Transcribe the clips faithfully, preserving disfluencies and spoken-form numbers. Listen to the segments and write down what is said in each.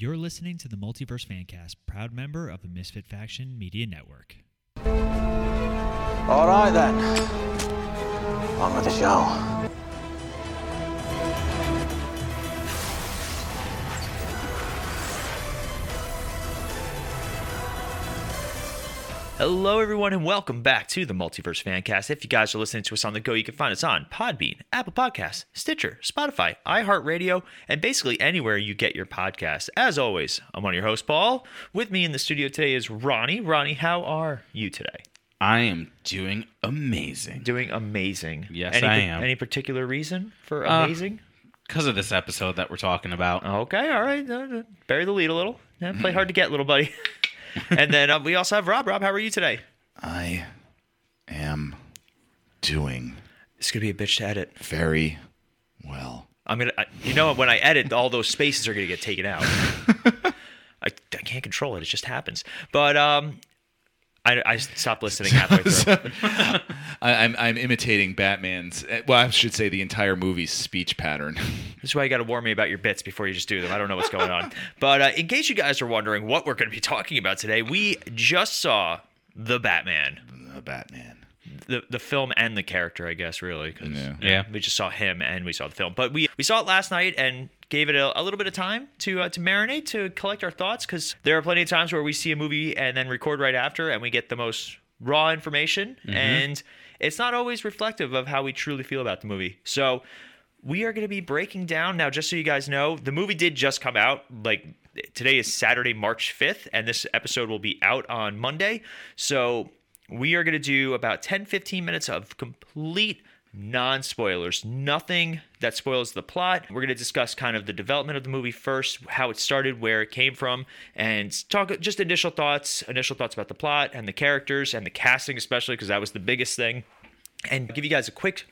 You're listening to the Multiverse Fancast, proud member of the Misfit Faction Media Network. All right, then. On with the show. Hello, everyone, and welcome back to the Multiverse Fancast. If you guys are listening to us on the go, you can find us on Podbean, Apple Podcasts, Stitcher, Spotify, iHeartRadio, and basically anywhere you get your podcasts. As always, I'm one of your hosts, Paul. With me in the studio today is Ronnie. Ronnie, how are you today? I am doing amazing. Doing amazing. Yes, any, I am. Any particular reason for amazing? Because uh, of this episode that we're talking about. Okay, all right. Uh, bury the lead a little. Yeah, play hard to get, little buddy. And then um, we also have Rob. Rob, how are you today? I am doing. It's gonna be a bitch to edit. Very well. I'm gonna. I, you know, when I edit, all those spaces are gonna get taken out. I, I can't control it. It just happens. But um, I, I stopped listening halfway through. I, I'm I'm imitating Batman's. Well, I should say the entire movie's speech pattern. This is why you got to warn me about your bits before you just do them. I don't know what's going on. But uh, in case you guys are wondering what we're going to be talking about today, we just saw The Batman. The Batman. The the film and the character, I guess, really. Cause, yeah. yeah. We just saw him and we saw the film. But we, we saw it last night and gave it a, a little bit of time to uh, to marinate, to collect our thoughts, because there are plenty of times where we see a movie and then record right after and we get the most raw information. Mm-hmm. And it's not always reflective of how we truly feel about the movie. So we are going to be breaking down now, just so you guys know, the movie did just come out. Like, today is Saturday, March fifth, and this episode will be out on Monday. So we are going to do about ten, fifteen minutes of complete non-spoilers, nothing that spoils the plot. We're going to discuss kind of the development of the movie first, how it started, where it came from, and talk just initial thoughts, initial thoughts about the plot and the characters and the casting especially, because that was the biggest thing. And give you guys a quick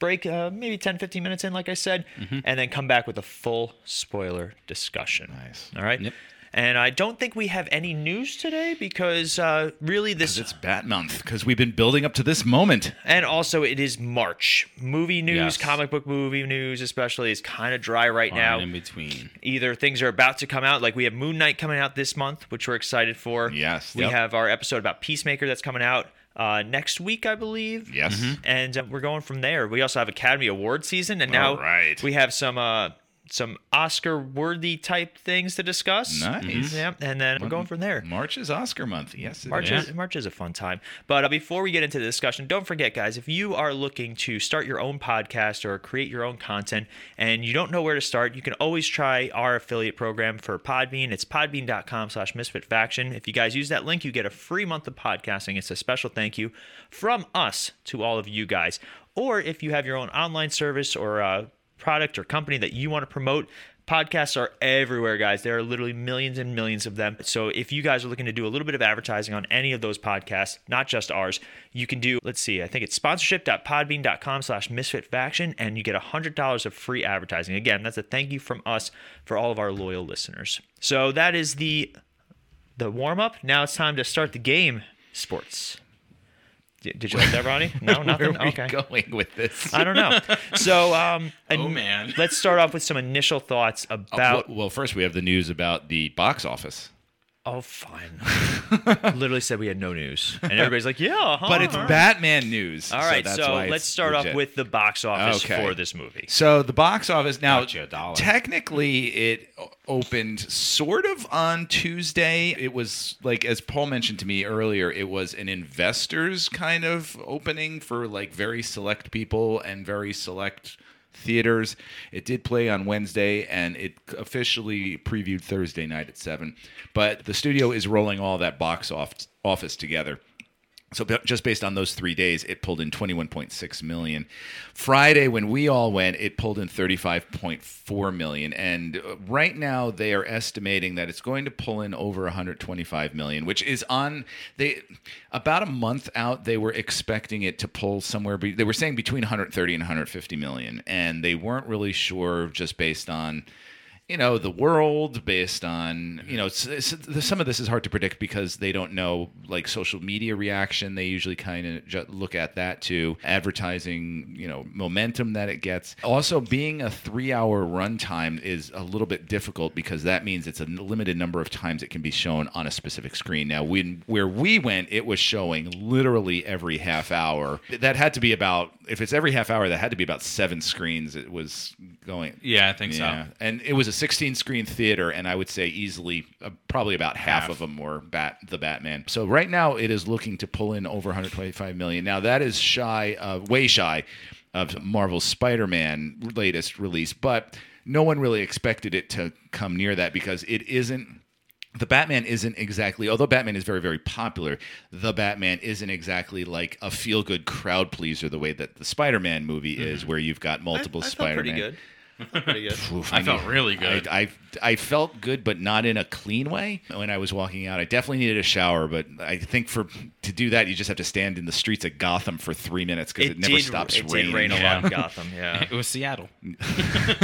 break, uh, maybe ten, fifteen minutes in, like I said, mm-hmm. and then come back with a full spoiler discussion. Nice. All right? Yep. And I don't think we have any news today because uh, really this... It's Bat Month because we've been building up to this moment. And also it is March. Movie news, yes. Comic book movie news especially is kind of dry right Fine now. In between. Either things are about to come out. Like we have Moon Knight coming out this month, which we're excited for. Yes. We yep. have our episode about Peacemaker that's coming out uh, next week, I believe. Yes. Mm-hmm. And uh, we're going from there. We also have Academy Awards season. And now right. we have some... Uh, Some Oscar-worthy type things to discuss. Nice. Mm-hmm. Yeah, and then we're going from there. March is Oscar month. Yes, it March is. is. March is a fun time. But uh, before we get into the discussion, don't forget, guys, if you are looking to start your own podcast or create your own content and you don't know where to start, you can always try our affiliate program for Podbean. It's podbean.com slash misfitfaction. If you guys use that link, you get a free month of podcasting. It's a special thank you from us to all of you guys. Or if you have your own online service or uh product or company that you want to promote, podcasts are everywhere, guys. There are literally millions and millions of them. So if you guys are looking to do a little bit of advertising on any of those podcasts, not just ours, you can do, let's see, I think it's sponsorship.podbean.com slash misfitfaction, and you get one hundred dollars of free advertising. Again, that's a thank you from us for all of our loyal listeners. So that is the the warm-up. Now it's time to start the game, sports. Did you like that, Ronnie? No, nothing? Where are we okay. going with this? I don't know. So, um, oh, man. Let's start off with some initial thoughts about... Well, first we have the news about the box office. Oh, fine. Literally said we had no news. And everybody's like, yeah, uh-huh. But it's Batman news. All right, so, that's so why let's start legit. off with the box office okay. for this movie. So the box office... Now, technically, it opened sort of on Tuesday. It was, like, as Paul mentioned to me earlier, it was an investor's kind of opening for, like, very select people and very select... theaters. It did play on Wednesday, and it officially previewed Thursday night at seven. But the studio is rolling all that box office together. So just based on those three days, it pulled in twenty-one point six million dollars. Friday, when we all went, it pulled in thirty-five point four million dollars. And right now, they are estimating that it's going to pull in over one hundred twenty-five million dollars, which is on they about a month out. They were expecting it to pull somewhere. They were saying between one hundred thirty and one hundred fifty million dollars, and they weren't really sure just based on you know, the world, based on, you know, it's, it's, some of this is hard to predict because they don't know, like, social media reaction. They usually kind of ju- look at that too. Advertising, you know, momentum that it gets. Also, being a three-hour runtime is a little bit difficult because that means it's a limited number of times it can be shown on a specific screen. Now, when, where we went, it was showing literally every half hour. That had to be about, if it's every half hour, that had to be about seven screens it was going. Yeah, I think yeah. so. And it was a sixteen-screen theater, and I would say easily, uh, probably about half, half of them were Bat the Batman. So right now, it is looking to pull in over one hundred twenty-five million dollars. Now, that is shy, uh, way shy of Marvel's Spider-Man latest release, but no one really expected it to come near that because it isn't... The Batman isn't exactly, although Batman is very, very popular, the Batman isn't exactly like a feel-good crowd pleaser the way that the Spider-Man movie mm-hmm. is, where you've got multiple I, I Spider-Man. Pretty good. Pretty good. Oof, I, I felt need, really good. I, I I felt good, but not in a clean way. When I was walking out, I definitely needed a shower. But I think for to do that, you just have to stand in the streets of Gotham for three minutes because it, it never did, stops it raining. It did rain yeah. a lot in Gotham. Yeah, it was Seattle.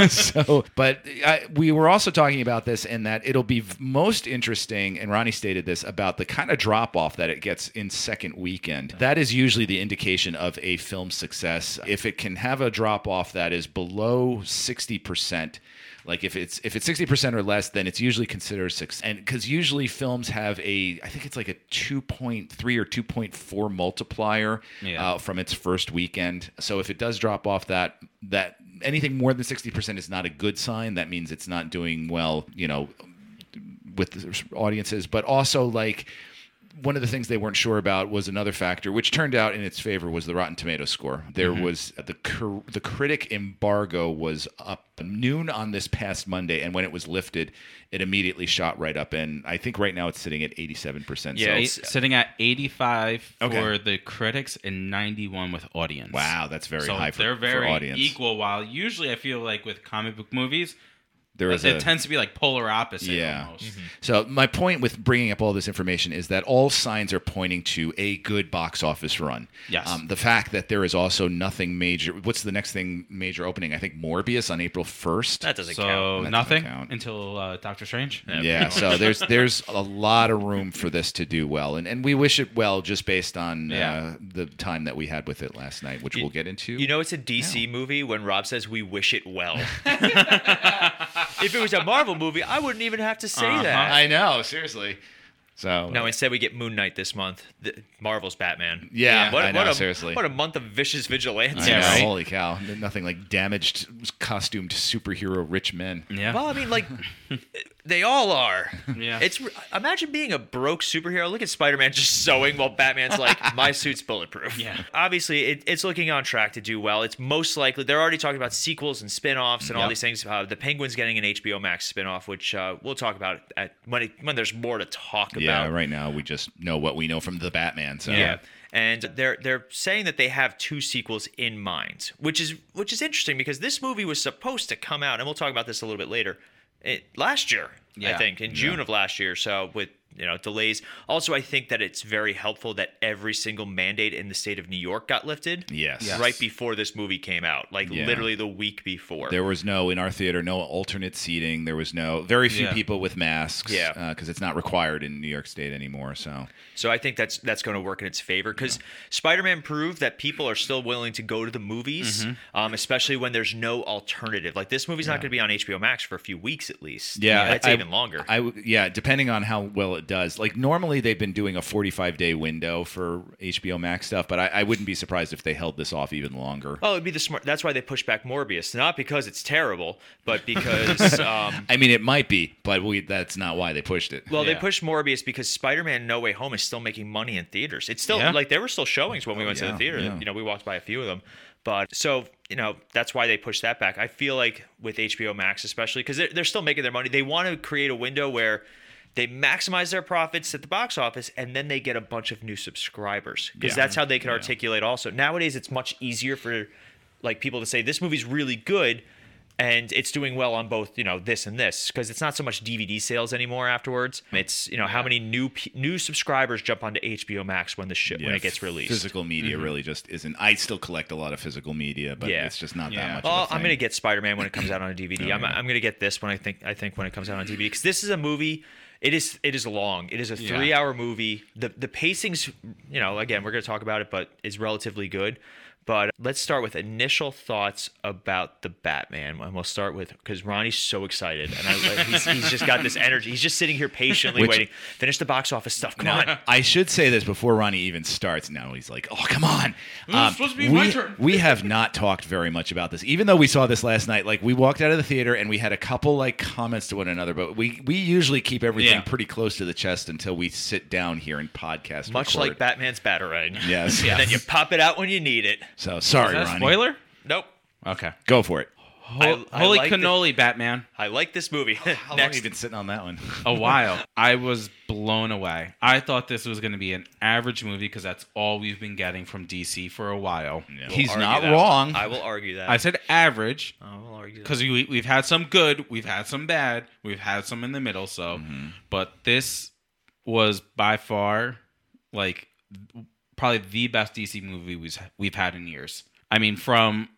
so, but I, we were also talking about this, and that it'll be most interesting. And Ronnie stated this about the kind of drop off that it gets in second weekend. That is usually the indication of a film success. If it can have a drop off that is below sixty. sixty percent. Like if it's if it's sixty percent or less, then it's usually considered success. And because usually films have a, I think it's like a two point three or two point four multiplier yeah. uh, from its first weekend. So if it does drop off that that anything more than sixty percent is not a good sign. That means it's not doing well, you know, with audiences. But also, like, one of the things they weren't sure about was another factor, which turned out in its favor, was the Rotten Tomatoes score. There mm-hmm. was the cur- the critic embargo was up noon on this past Monday, and when it was lifted, it immediately shot right up. And I think right now it's sitting at eighty-seven percent. Yeah, so it's sitting at eighty-five okay. for the critics and ninety-one with audience. Wow, that's very so high for, they're very for audience. Equal. While usually I feel like with comic book movies, There is it a, tends to be like polar opposite yeah. almost. Mm-hmm. So my point with bringing up all this information is that all signs are pointing to a good box office run. Yes. Um, the fact that there is also nothing major. What's the next thing major opening? I think Morbius on April first. That doesn't so count. So nothing count. until uh, Doctor Strange. Yeah. yeah so there's there's a lot of room for this to do well. And and we wish it well just based on yeah. uh, the time that we had with it last night, which you, we'll get into. You know, it's a D C yeah. movie when Rob says we wish it well. If it was a Marvel movie, I wouldn't even have to say uh-huh. that. I know, seriously. So no, instead we get Moon Knight this month. The, Marvel's Batman. Yeah, yeah what, I know, what a, seriously. What a month of vicious vigilantes. Yeah, right? Holy cow. Nothing like damaged, costumed superhero rich men. Yeah. Well, I mean, like, they all are. Yeah. It's imagine being a broke superhero. Look at Spider-Man just sewing while Batman's like, my suit's bulletproof. Yeah. Obviously, it, it's looking on track to do well. It's most likely, they're already talking about sequels and spinoffs and yep. all these things. Uh, the Penguin's getting an H B O Max spinoff, which uh, we'll talk about at when, it, when there's more to talk about. Yeah. Yeah, right now we just know what we know from the Batman. So. Yeah, and they're they're saying that they have two sequels in mind, which is which is interesting because this movie was supposed to come out, and we'll talk about this a little bit later, it, last year, yeah. I think, in June yeah. of last year. So with you know delays, also I think that it's very helpful that every single mandate in the state of New York got lifted. Yes, yes. right before this movie came out, like yeah. literally the week before. There was no in our theater, no alternate seating. There was no very few yeah. people with masks. Yeah, because uh, it's not required in New York State anymore. So, so I think that's that's going to work in its favor because yeah. Spider-Man proved that people are still willing to go to the movies, mm-hmm. um, especially when there's no alternative. Like this movie's yeah. not going to be on H B O Max for a few weeks at least. Yeah, that's yeah, even longer. I yeah, depending on how well it does. Like normally they've been doing a forty-five day window for H B O Max stuff, but I, I wouldn't be surprised if they held this off even longer. Well, it'd be the smart. That's why they pushed back Morbius, not because it's terrible, but because um, I mean it might be, but we that's not why they pushed it. Well, yeah. they pushed Morbius because Spider-Man No Way Home is still making money in theaters. It's still yeah. like there were still showings when we went oh, yeah, to the theater. Yeah. You know, we walked by a few of them, but so. You know, that's why they push that back. I feel like with H B O Max, especially because they're, they're still making their money, they want to create a window where they maximize their profits at the box office, and then they get a bunch of new subscribers because yeah. that's how they can yeah. articulate also. Nowadays, it's much easier for like people to say this movie's really good And it's doing well on both, you know, this and this, because it's not so much D V D sales anymore afterwards. It's, you know, how many new new subscribers jump onto H B O Max when the sh- yeah, when it gets released. Physical media mm-hmm. really just isn't. I still collect a lot of physical media, but yeah. it's just not yeah. that much well, of a thing. I'm going to get Spider-Man when it comes out on a D V D. oh, yeah. I'm, I'm going to get this when I think I think when it comes out on D V D, because this is a movie. It is it is long. It is a three-hour yeah. movie. The the pacing's, you know, again, we're going to talk about it, but is relatively good. But let's start with initial thoughts about the Batman. And we'll start with, because Ronnie's so excited. And I, he's, he's just got this energy. He's just sitting here patiently Which, waiting. Finish the box office stuff. Come now, on. I should say this before Ronnie even starts. Now he's like, oh, come on. It's um, supposed to be we, my turn. We have not talked very much about this. Even though we saw this last night, like, we walked out of the theater and we had a couple like comments to one another. But we, we usually keep everything yeah. pretty close to the chest until we sit down here and podcast. Much record. Like Batman's Batarang. Yes. And yes. then you pop it out when you need it. So sorry, Ronnie. Spoiler? Nope. Okay, go for it. Holy, holy like cannoli, the, Batman! I like this movie. How, how long have you been sitting on that one? A while. I was blown away. I thought this was going to be an average movie because that's all we've been getting from D C for a while. Yeah. We'll He's not that. wrong. I will argue that. I said average. I will argue that because we, we've had some good, we've had some bad, we've had some in the middle. So, mm-hmm. but this was by far like. probably the best D C movie we've had in years. I mean, from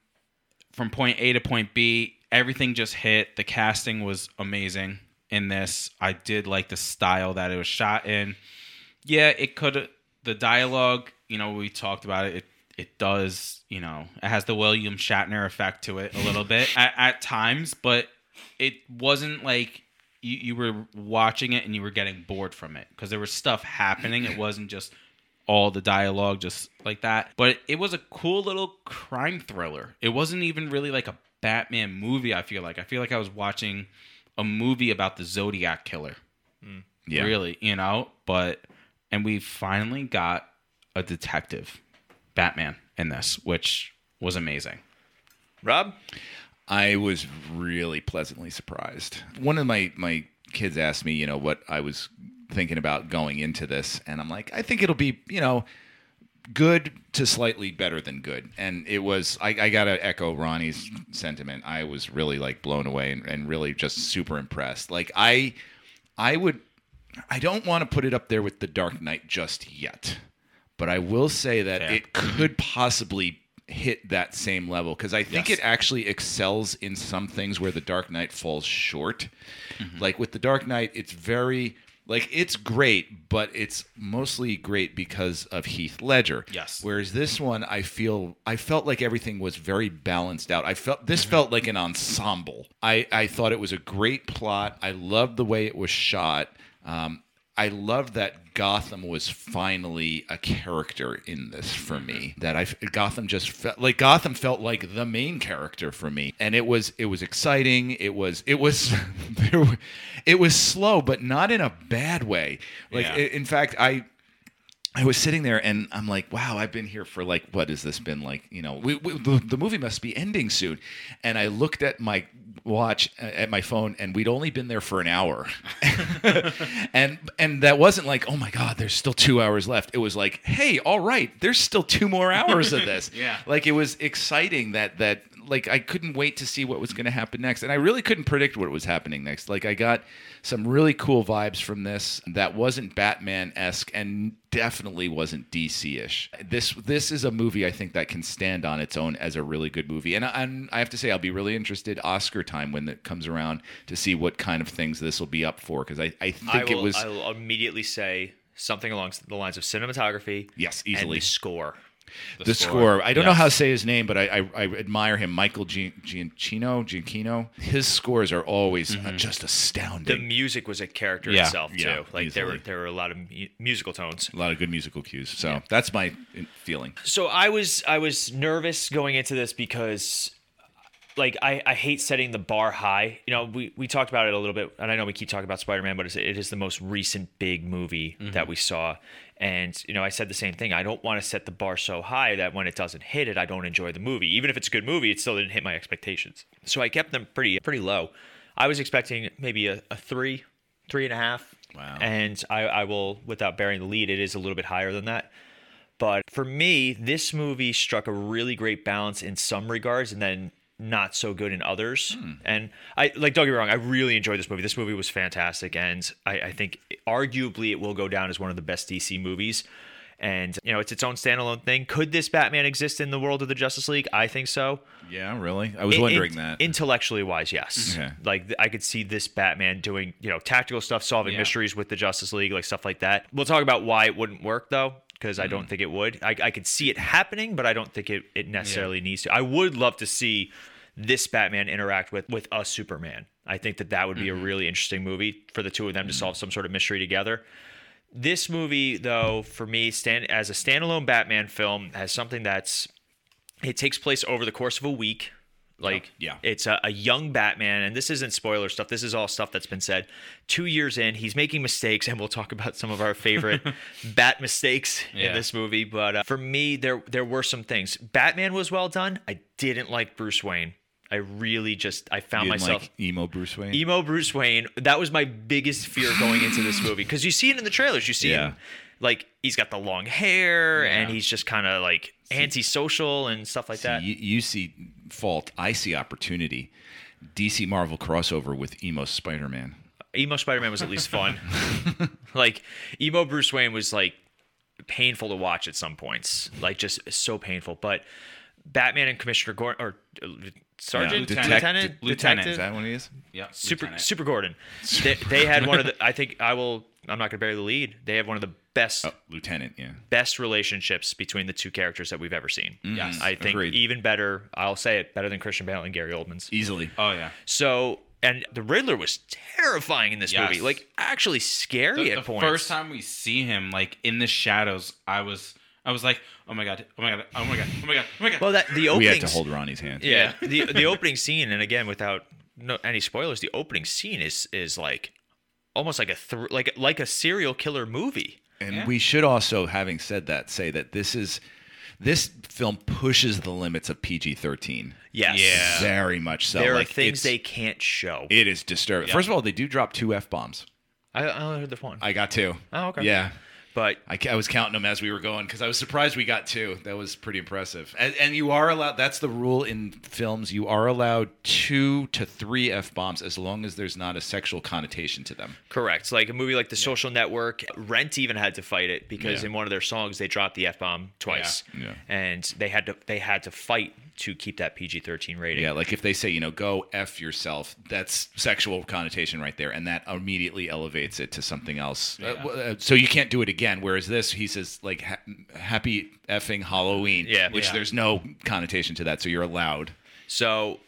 from point A to point B, everything just hit. The casting was amazing in this. I did like the style that it was shot in. Yeah, it could... The dialogue, you know, we talked about it. It, it does, you know... It has the William Shatner effect to it a little bit at, at times, but it wasn't like... You, you were watching it and you were getting bored from it because there was stuff happening. It wasn't just... all the dialogue just like that. But it was a cool little crime thriller. It wasn't even really like a Batman movie, I feel like. I feel like I was watching a movie about the Zodiac killer. Mm. Yeah. Really, you know? But, and we finally got a detective, Batman, in this, which was amazing. Rob? I was really pleasantly surprised. One of my, my kids asked me, you know, what I was... thinking about going into this, and I'm like, I think it'll be, you know, good to slightly better than good. And it was, I, I gotta echo Ronnie's sentiment. I was really like blown away and, and really just super impressed. Like I, I would, I don't want to put it up there with The Dark Knight just yet, but I will say that yeah. it could possibly hit that same level because I think yes. it actually excels in some things where The Dark Knight falls short. Mm-hmm. Like with The Dark Knight, it's very Like, it's great, but it's mostly great because of Heath Ledger. Yes. Whereas this one, I feel, I felt like everything was very balanced out. I felt, this mm-hmm. felt like an ensemble. I, I thought it was a great plot. I loved the way it was shot. Um, I loved that Gotham was finally a character in this for me. That I, Gotham just felt like Gotham felt like the main character for me, and it was it was exciting. It was it was there were, it was slow, but not in a bad way. Like yeah. in fact, I. I was sitting there and I'm like, wow, I've been here for like, what has this been like? You know, we, we, the, the movie must be ending soon. And I looked at my watch, uh, at my phone, and we'd only been there for an hour. and and that wasn't like, oh my God, there's still two hours left. It was like, hey, all right, there's still two more hours of this. yeah. Like it was exciting that that like I couldn't wait to see what was going to happen next. And I really couldn't predict what was happening next. Like I got some really cool vibes from this that wasn't Batman-esque and definitely wasn't D C-ish. This this is a movie I think that can stand on its own as a really good movie. And I, and I have to say I'll be really interested Oscar time when it comes around to see what kind of things this will be up for. Because I, I think I will, it was... I will immediately say something along the lines of cinematography yes, easily. And the score. The, the score. score. I don't yes. know how to say his name, but I I, I admire him. Michael Gian, Giancino, Giancino. His scores are always mm-hmm. just astounding. The music was a character yeah. itself yeah, too. Like easily. there were there were a lot of mu- musical tones, a lot of good musical cues. So yeah. that's my feeling. So I was I was nervous going into this because. Like, I, I hate setting the bar high. You know, we, we talked about it a little bit, and I know we keep talking about Spider-Man, but it's, it is the most recent big movie mm-hmm. that we saw. And, you know, I said the same thing. I don't want to set the bar so high that when it doesn't hit it, I don't enjoy the movie. Even if it's a good movie, it still didn't hit my expectations. So I kept them pretty pretty low. I was expecting maybe a, a three, three and a half. Wow. And I, I will, without bearing the lead, it is a little bit higher than that. But for me, this movie struck a really great balance in some regards, and then not so good in others. Hmm. And I like, don't get me wrong, I really enjoyed this movie. This movie was fantastic. And I, I think arguably it will go down as one of the best D C movies. And, you know, it's its own standalone thing. Could this Batman exist in the world of the Justice League? I think so. Yeah, really? I was in, wondering in, that. Intellectually wise, yes. Okay. Like, I could see this Batman doing, you know, tactical stuff, solving yeah. mysteries with the Justice League, like stuff like that. We'll talk about why it wouldn't work, though, because mm. I don't think it would. I, I could see it happening, but I don't think it, it necessarily yeah. needs to. I would love to see this Batman interact with, with a Superman. I think that that would be mm-hmm. a really interesting movie for the two of them mm-hmm. to solve some sort of mystery together. This movie, though, for me, stand as a standalone Batman film, has something that's it takes place over the course of a week. Like, yeah, yeah. it's a, a young Batman, and this isn't spoiler stuff. This is all stuff that's been said. Two years in, he's making mistakes, and we'll talk about some of our favorite bat mistakes yeah. in this movie. But uh, for me, there there were some things. Batman was well done. I didn't like Bruce Wayne. I really just, I found you didn't myself... like emo Bruce Wayne? Emo Bruce Wayne. That was my biggest fear going into this movie. Because you see it in the trailers. You see yeah. him, like, he's got the long hair, yeah. and he's just kind of, like, see, antisocial and stuff like see, that. You, you see fault. I see opportunity. D C Marvel crossover with emo Spider-Man. Emo Spider-Man was at least fun. Like, emo Bruce Wayne was, like, painful to watch at some points. Like, just so painful. But Batman and Commissioner Gordon... or. Sergeant, yeah. Lieutenant, Lieutenant, Lieutenant. Is that what he is? Yeah. Super, Lieutenant. Super Gordon. They, they had one of the. I think I will. I'm not going to bury the lead. They had one of the best, oh, Lieutenant, yeah, best relationships between the two characters that we've ever seen. Mm-hmm. Yes, I think agreed. Even better. I'll say it better than Christian Bale and Gary Oldman's easily. Oh yeah. So and the Riddler was terrifying in this yes. movie. Like actually scary the, at the points. The first time we see him, like in the shadows, I was. I was like, oh my god, oh my god, oh my god, oh my god, oh my god. Well, that the opening. We had to hold Ronnie's hand. Yeah, the the opening scene, and again, without no, any spoilers, the opening scene is is like almost like a thr- like like a serial killer movie. And yeah. we should also, having said that, say that this is this film pushes the limits of P G thirteen. Yes, yeah. very much so. There like, are things they can't show. It is disturbing. Yeah. First of all, they do drop two F-bombs. I, I only heard the one. I got two. Oh, okay. Yeah. But I, I was counting them as we were going because I was surprised we got two. That was pretty impressive. And, and you are allowed, that's the rule in films, you are allowed two to three F-bombs as long as there's not a sexual connotation to them. Correct. Like a movie like The yeah. Social Network, Rent even had to fight it because yeah. in one of their songs they dropped the F-bomb twice. Yeah. Yeah. And they had to they had to fight to keep that P G thirteen rating. Yeah, like if they say, you know, go F yourself, that's sexual connotation right there. And that immediately elevates it to something else. Yeah. Uh, so you can't do it again. Whereas this, he says, like, ha- happy effing Halloween, yeah, which yeah. there's no connotation to that, so you're allowed. So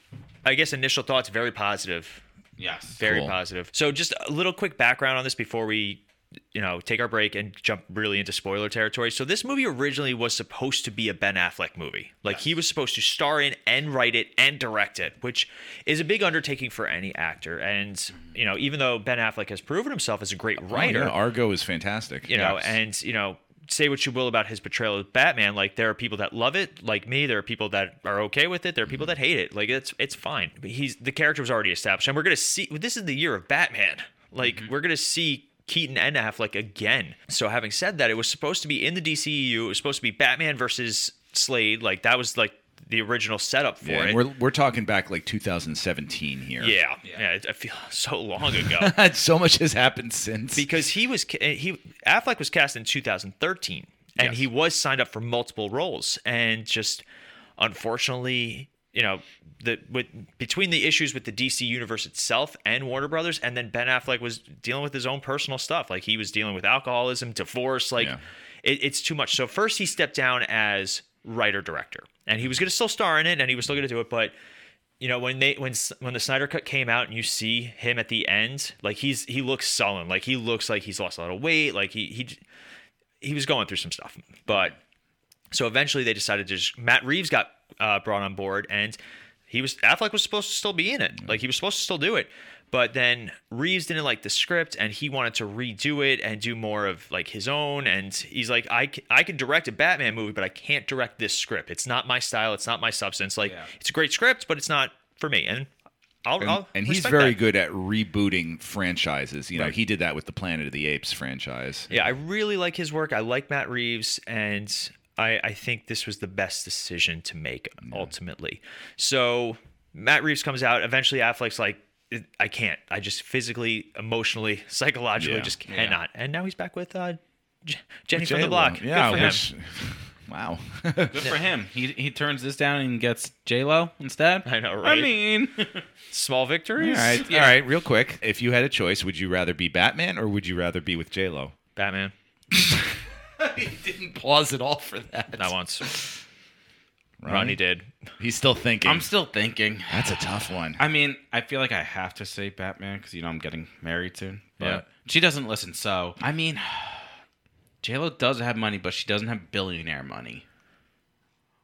I guess initial thoughts, very positive. Yes. Very cool. positive. So just a little quick background on this before we, you know, take our break and jump really into spoiler territory. So this movie originally was supposed to be a Ben Affleck movie. Like, yes. he was supposed to star in and write it and direct it, which is a big undertaking for any actor. And, you know, even though Ben Affleck has proven himself as a great writer. Oh, yeah. Argo is fantastic. You know, yes. and, you know, say what you will about his portrayal of Batman. Like, there are people that love it, like me. There are people that are okay with it. There are people that hate it. Like, it's it's fine. But he's the character was already established. And we're going to see, this is the year of Batman. Like, mm-hmm. we're going to see Keaton and Affleck again. So having said that, it was supposed to be in the D C E U. It was supposed to be Batman versus Slade. Like that was like the original setup for yeah, it. We're we're talking back like two thousand seventeen here. Yeah, yeah. yeah I feel so long ago. So much has happened since. Because he was he Affleck was cast in two thousand thirteen, and yes. he was signed up for multiple roles, and just unfortunately, you know, the with between the issues with the D C universe itself and Warner Brothers, and then Ben Affleck was dealing with his own personal stuff. Like he was dealing with alcoholism, divorce, like yeah. it, it's too much. So first he stepped down as writer director, and he was going to still star in it, and he was still going to do it. But you know, when they when when the Snyder Cut came out, and you see him at the end, like he's he looks sullen, like he looks like he's lost a lot of weight, like he he he was going through some stuff. But so eventually they decided to just Matt Reeves got uh, brought on board, and he was Affleck was supposed to still be in it. Like he was supposed to still do it. But then Reeves didn't like the script, and he wanted to redo it and do more of like his own. And he's like, I, I can direct a Batman movie, but I can't direct this script. It's not my style. It's not my substance. Like yeah. it's a great script, but it's not for me. And I'll, and, I'll and he's very that. good at rebooting franchises. You know, right. he did that with the Planet of the Apes franchise. Yeah, I really like his work. I like Matt Reeves, and I, I think this was the best decision to make ultimately. So Matt Reeves comes out. Eventually, Affleck's like, I can't. I just physically, emotionally, psychologically yeah. just cannot. Yeah. And now he's back with uh, J- Jenny with J- from the block. Yeah, Good for which, him. Wow. Good for him. He he turns this down and gets J Lo instead. I know, right? I mean, small victories. All right, yeah. All right, real quick. If you had a choice, would you rather be Batman or would you rather be with J Lo? Batman. He didn't pause at all for that. Not once. Ronnie? Ronnie did. He's still thinking. I'm still thinking. That's a tough one. I mean, I feel like I have to say Batman because, you know, I'm getting married soon. But yeah. She doesn't listen, so. I mean, J Lo does have money, but she doesn't have billionaire money.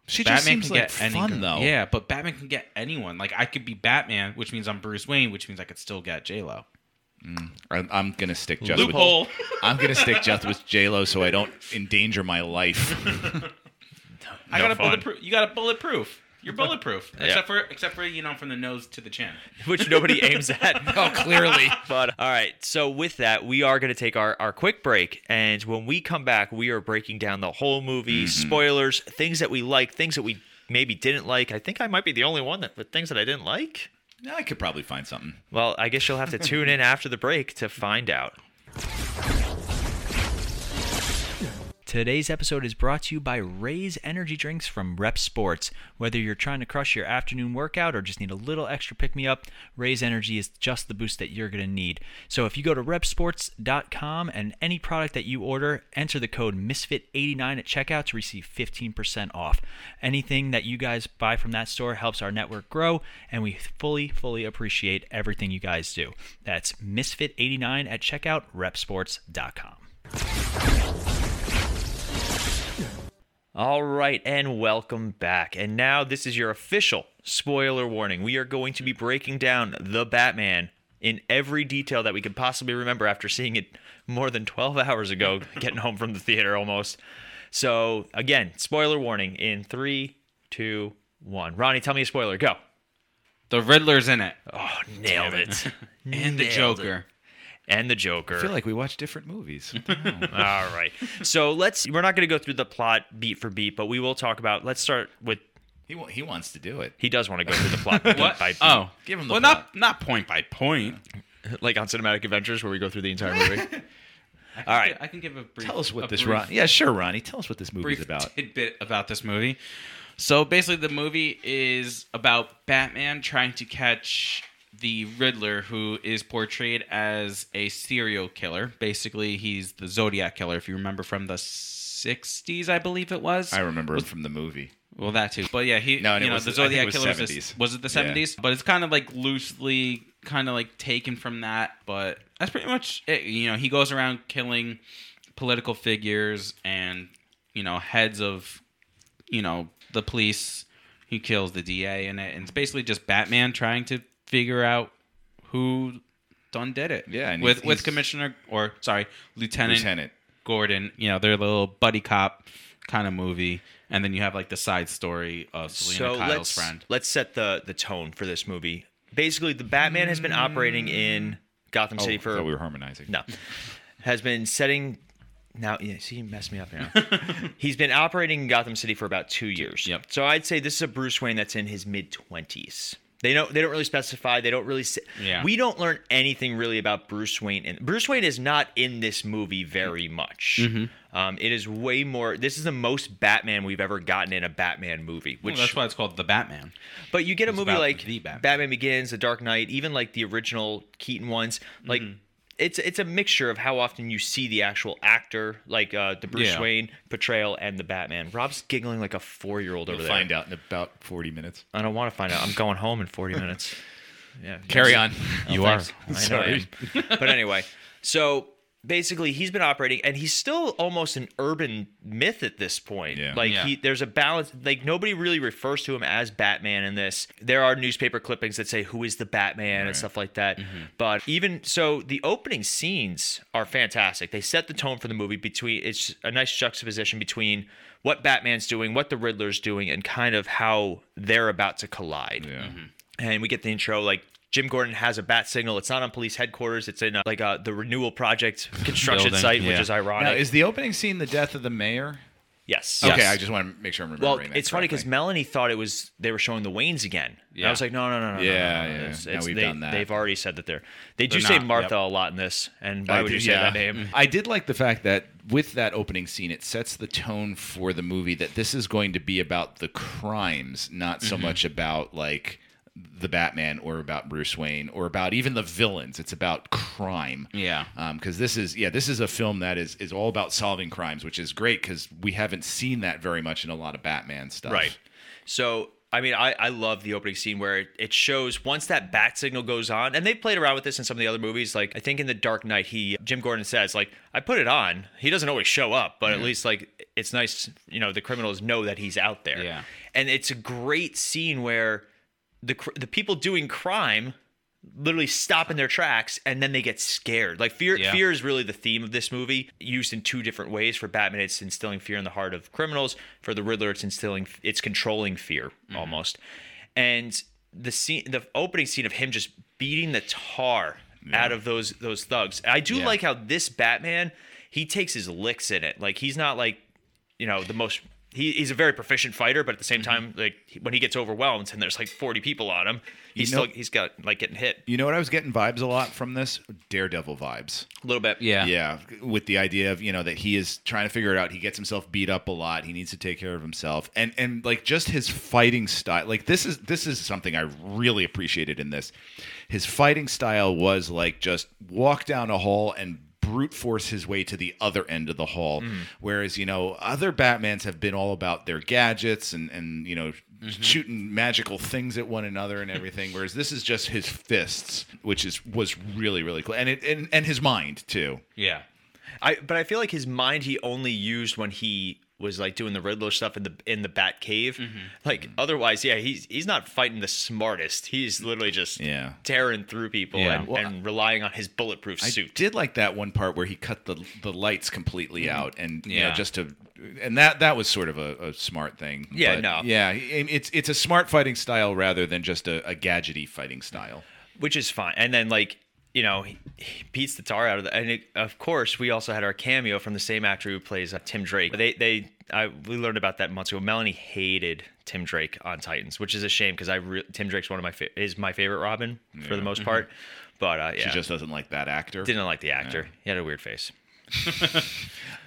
She Batman just seems can like get any fun, though. Yeah, but Batman can get anyone. Like, I could be Batman, which means I'm Bruce Wayne, which means I could still get J Lo. Mm. I'm going to stick just Loophole. with... I'm going to stick just with J Lo so I don't endanger my life. No I got a bulletproof. You got a bulletproof. You're bulletproof, yeah. except for except for you know from the nose to the chin, which nobody aims at. Oh, clearly. But all right. So with that, we are going to take our, our quick break, and when we come back, we are breaking down the whole movie, mm-hmm. spoilers, things that we like, things that we maybe didn't like. I think I might be the only one that with things that I didn't like. I could probably find something. Well, I guess you'll have to tune in after the break to find out. Today's episode is brought to you by Raise Energy Drinks from Rep Sports. Whether you're trying to crush your afternoon workout or just need a little extra pick-me-up, Raise Energy is just the boost that you're going to need. So if you go to rep sports dot com and any product that you order, enter the code misfit eighty-nine at checkout to receive fifteen percent off. Anything that you guys buy from that store helps our network grow, and we fully, fully appreciate everything you guys do. That's misfit eighty-nine at checkout, rep sports dot com. All right, and welcome back. And now this is your official spoiler warning. We are going to be breaking down The Batman in every detail that we could possibly remember after seeing it more than twelve hours ago, getting home from the theater almost. So, again, spoiler warning in three, two, one. Ronnie, tell me a spoiler. Go. The Riddler's in it. Oh, nailed it. and nailed the Joker. It. And the Joker. I feel like we watch different movies. All right. So let's, we're not going to go through the plot beat for beat, but we will talk about, let's start with. He he wants to do it. He does want to go through the plot beat by beat. Oh, give him the well, plot. Well, not, not point by point. Like on Cinematic Adventures where we go through the entire movie. All right. Give, I can give a brief. Tell us what this, brief, Ron, yeah, sure, Ronnie. Tell us what this movie is about. Tidbit about this movie. So basically the movie is about Batman trying to catch the Riddler, who is portrayed as a serial killer. Basically, he's the Zodiac killer, if you remember from the sixties, I believe it was. I remember was, him from the movie. Well, that too. But yeah, he, no, you know, was, the Zodiac killer was, a, was it the seventies? Yeah. But it's kind of like loosely kind of like taken from that. But that's pretty much it. You know, he goes around killing political figures and, you know, heads of, you know, the police. He kills the D A in it. And it's basically just Batman trying to figure out who done did it. Yeah, and with he's, with he's, Commissioner or sorry, Lieutenant, Lieutenant Gordon. You know, their little buddy cop kind of movie, and then you have like the side story of Selena so Kyle's let's, friend. Let's set the the tone for this movie. Basically, the Batman has been operating in Gotham City oh, for. I thought we were harmonizing. No, has been setting. Now, yeah, see, you messed me up here. He's been operating in Gotham City for about two years. Yep. So I'd say this is a Bruce Wayne that's in his mid twenties. They don't. They don't really specify. They don't really. Say, yeah. We don't learn anything really about Bruce Wayne. And Bruce Wayne is not in this movie very much. Mm-hmm. Um, it is way more. This is the most Batman we've ever gotten in a Batman movie. Which well, that's why it's called The Batman. But you get a it's movie like the Batman. Batman Begins, The Dark Knight, even like the original Keaton ones. Like mm-hmm. it's it's a mixture of how often you see the actual actor, like uh, the Bruce yeah. Wayne portrayal and the Batman. Rob's giggling like a four year old over there. We'll find out in about forty minutes. I don't want to find out. I'm going home in forty minutes. Yeah, carry on. Oh, you thanks. Are. I know Sorry. I am. But anyway, so basically he's been operating, and he's still almost an urban myth at this point. Yeah. Like yeah. he, there's a balance. Like nobody really refers to him as Batman in this. There are newspaper clippings that say who is the Batman right. and stuff like that. Mm-hmm. But even so, the opening scenes are fantastic. They set the tone for the movie. Between it's a nice juxtaposition between what Batman's doing, what the Riddler's doing, and kind of how they're about to collide. Yeah. Mm-hmm. And we get the intro like. Jim Gordon has a bat signal. It's not on police headquarters. It's in a, like a, the renewal project construction site, yeah. which is ironic. Now, is the opening scene the death of the mayor? Yes. Okay, yes. I just want to make sure I'm remembering well, that. Well, it's correctly. funny because Melanie thought it was they were showing the Wayans again. Yeah. I was like, no, no, no, no. Yeah, no, no, no. yeah. It's, it's, no, we've they, done that. They've already said that they're. They do they're say not, Martha yep. a lot in this, and why I would did, you say yeah. that name? I did like the fact that with that opening scene, it sets the tone for the movie that this is going to be about the crimes, not so mm-hmm. much about like the Batman or about Bruce Wayne or about even the villains. It's about crime. Yeah. Um, cause this is, yeah, this is a film that is, is all about solving crimes, which is great. Cause we haven't seen that very much in a lot of Batman stuff. Right. So, I mean, I, I love the opening scene where it, it shows once that bat signal goes on, and they've played around with this in some of the other movies. Like I think in The Dark Knight, he, Jim Gordon says like, I put it on, he doesn't always show up, but yeah. at least like it's nice, you know, the criminals know that he's out there. Yeah. And it's a great scene where The, the people doing crime literally stop in their tracks and then they get scared. Like fear, yeah. fear is really the theme of this movie, used in two different ways. For Batman, it's instilling fear in the heart of criminals. For the Riddler, it's instilling, it's controlling fear mm-hmm. almost. And the scene, the opening scene of him just beating the tar yeah. out of those those thugs. I do yeah. like how this Batman, he takes his licks in it. Like he's not like, you know, the most. He, he's a very proficient fighter, but at the same time, like when he gets overwhelmed and there's like forty people on him, he's you know, still he's got like getting hit. You know what I was getting vibes a lot from this? Daredevil vibes. A little bit, yeah. Yeah, with the idea of, you know, that he is trying to figure it out. He gets himself beat up a lot. He needs to take care of himself. And and like just his fighting style. Like this is this is something I really appreciated in this. His fighting style was like just walk down a hall and brute force his way to the other end of the hall. Mm. Whereas, you know, other Batmans have been all about their gadgets and, and you know, mm-hmm. shooting magical things at one another and everything. Whereas this is just his fists, which is was really, really cool. And, it, and, and his mind, too. Yeah. I But I feel like his mind he only used when he was like doing the Riddler stuff in the in the Bat Cave. Mm-hmm. Like mm-hmm. otherwise, yeah, he's he's not fighting the smartest. He's literally just yeah. tearing through people yeah. and, well, and relying on his bulletproof I suit. I did like that one part where he cut the the lights completely mm-hmm. out, and yeah. you know, just to and that that was sort of a, a smart thing. Yeah, but no, yeah, it's it's a smart fighting style rather than just a, a gadgety fighting style, which is fine. And then like. You know, he, he beats the tar out of the, and it, of course, we also had our cameo from the same actor who plays uh, Tim Drake. They, they, I, we learned about that months ago. Melanie hated Tim Drake on Titans, which is a shame because I, re- Tim Drake's one of my, fa- is my favorite Robin for yeah. the most part. But uh, yeah, she just doesn't like that actor. Didn't like the actor. Yeah. He had a weird face.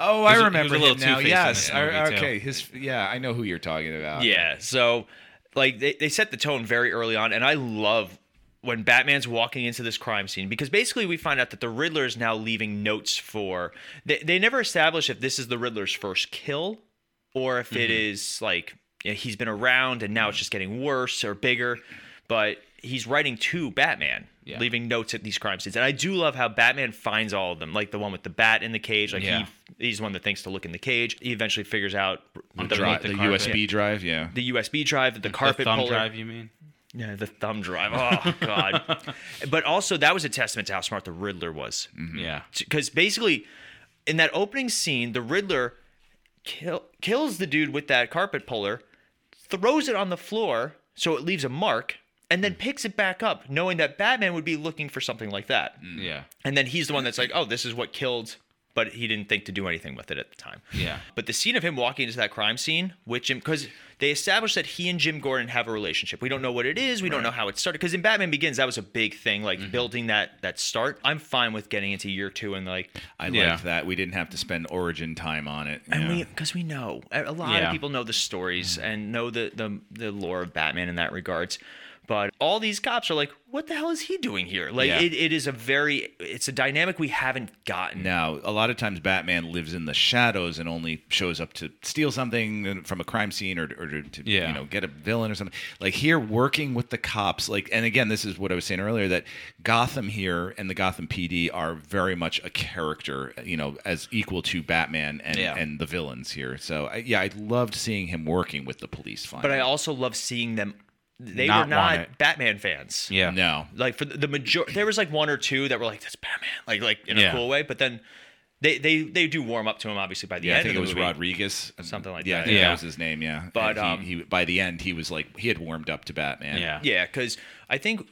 oh, I remember a him now. Yes, I, okay, too. his, yeah, I know who you're talking about. Yeah, so like they, they set the tone very early on, and I love. When Batman's walking into this crime scene, because basically we find out that the Riddler is now leaving notes for they, they never establish if this is the Riddler's first kill or if mm-hmm. it is like you know, he's been around and now it's just getting worse or bigger, but he's writing to Batman, yeah. leaving notes at these crime scenes. And I do love how Batman finds all of them, like the one with the bat in the cage. Like yeah. he, he's one that thinks to look in the cage. He eventually figures out the, the, dri- the, the U S B drive, yeah, the U S B drive, that the, the carpet thumb puller. drive. You mean? Yeah, the thumb drive. Oh, God. But also, that was a testament to how smart the Riddler was. Mm-hmm. Yeah. Because basically, in that opening scene, the Riddler kill, kills the dude with that carpet puller, throws it on the floor so it leaves a mark, and then picks it back up, knowing that Batman would be looking for something like that. Yeah. And then he's the one that's like, oh, this is what killed, but he didn't think to do anything with it at the time. Yeah. But the scene of him walking into that crime scene with Jim, because they established that he and Jim Gordon have a relationship. We don't know what it is. We right. don't know how it started. Because in Batman Begins, that was a big thing, like mm-hmm. building that that start. I'm fine with getting into year two and like. I yeah. liked that. We didn't have to spend origin time on it. And we, because we know. A lot yeah. of people know the stories and know the, the the lore of Batman in that regards. But all these cops are like, what the hell is he doing here? Like, yeah. it, it is a very, it's a dynamic we haven't gotten. Now, a lot of times Batman lives in the shadows and only shows up to steal something from a crime scene or, or to, to yeah. you know, get a villain or something. Like here, working with the cops, like, and again, this is what I was saying earlier, that Gotham here and the Gotham P D are very much a character, you know, as equal to Batman and, yeah. and the villains here. So, I, yeah, I loved seeing him working with the police finally. But I also love seeing them. They not were not Batman fans. Yeah. No. Like for the major, there was like one or two that were like, that's Batman. Like like in a yeah. cool way. But then they, they, they do warm up to him obviously by the yeah, end. I think of the it was movie. Rodriguez. Something like yeah, that. Yeah, that was his name, yeah. But he, um, he by the end he was like he had warmed up to Batman. Yeah. Yeah, because I think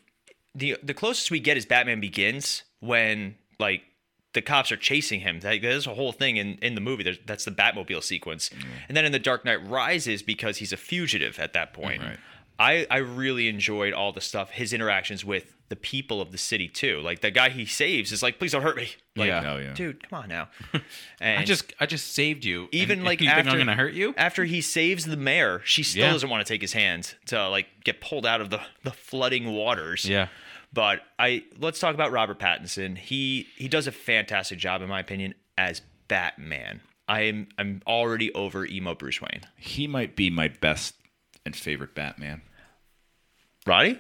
the the closest we get is Batman Begins when like the cops are chasing him. That, there's a whole thing in, in the movie. There's, that's the Batmobile sequence. Mm-hmm. And then in The Dark Knight Rises, because he's a fugitive at that point. Right. I, I really enjoyed all the stuff, his interactions with the people of the city too. Like the guy he saves is like, please don't hurt me. Like, yeah. Oh, yeah. Dude, come on now. And I just I just saved you. Even and, like and you after think I'm gonna hurt you? After he saves the mayor, she still yeah. doesn't want to take his hands to like get pulled out of the, the flooding waters. Yeah. But I let's talk about Robert Pattinson. He he does a fantastic job, in my opinion, as Batman. I'm I'm already over emo Bruce Wayne. He might be my best and favorite Batman. Roddy?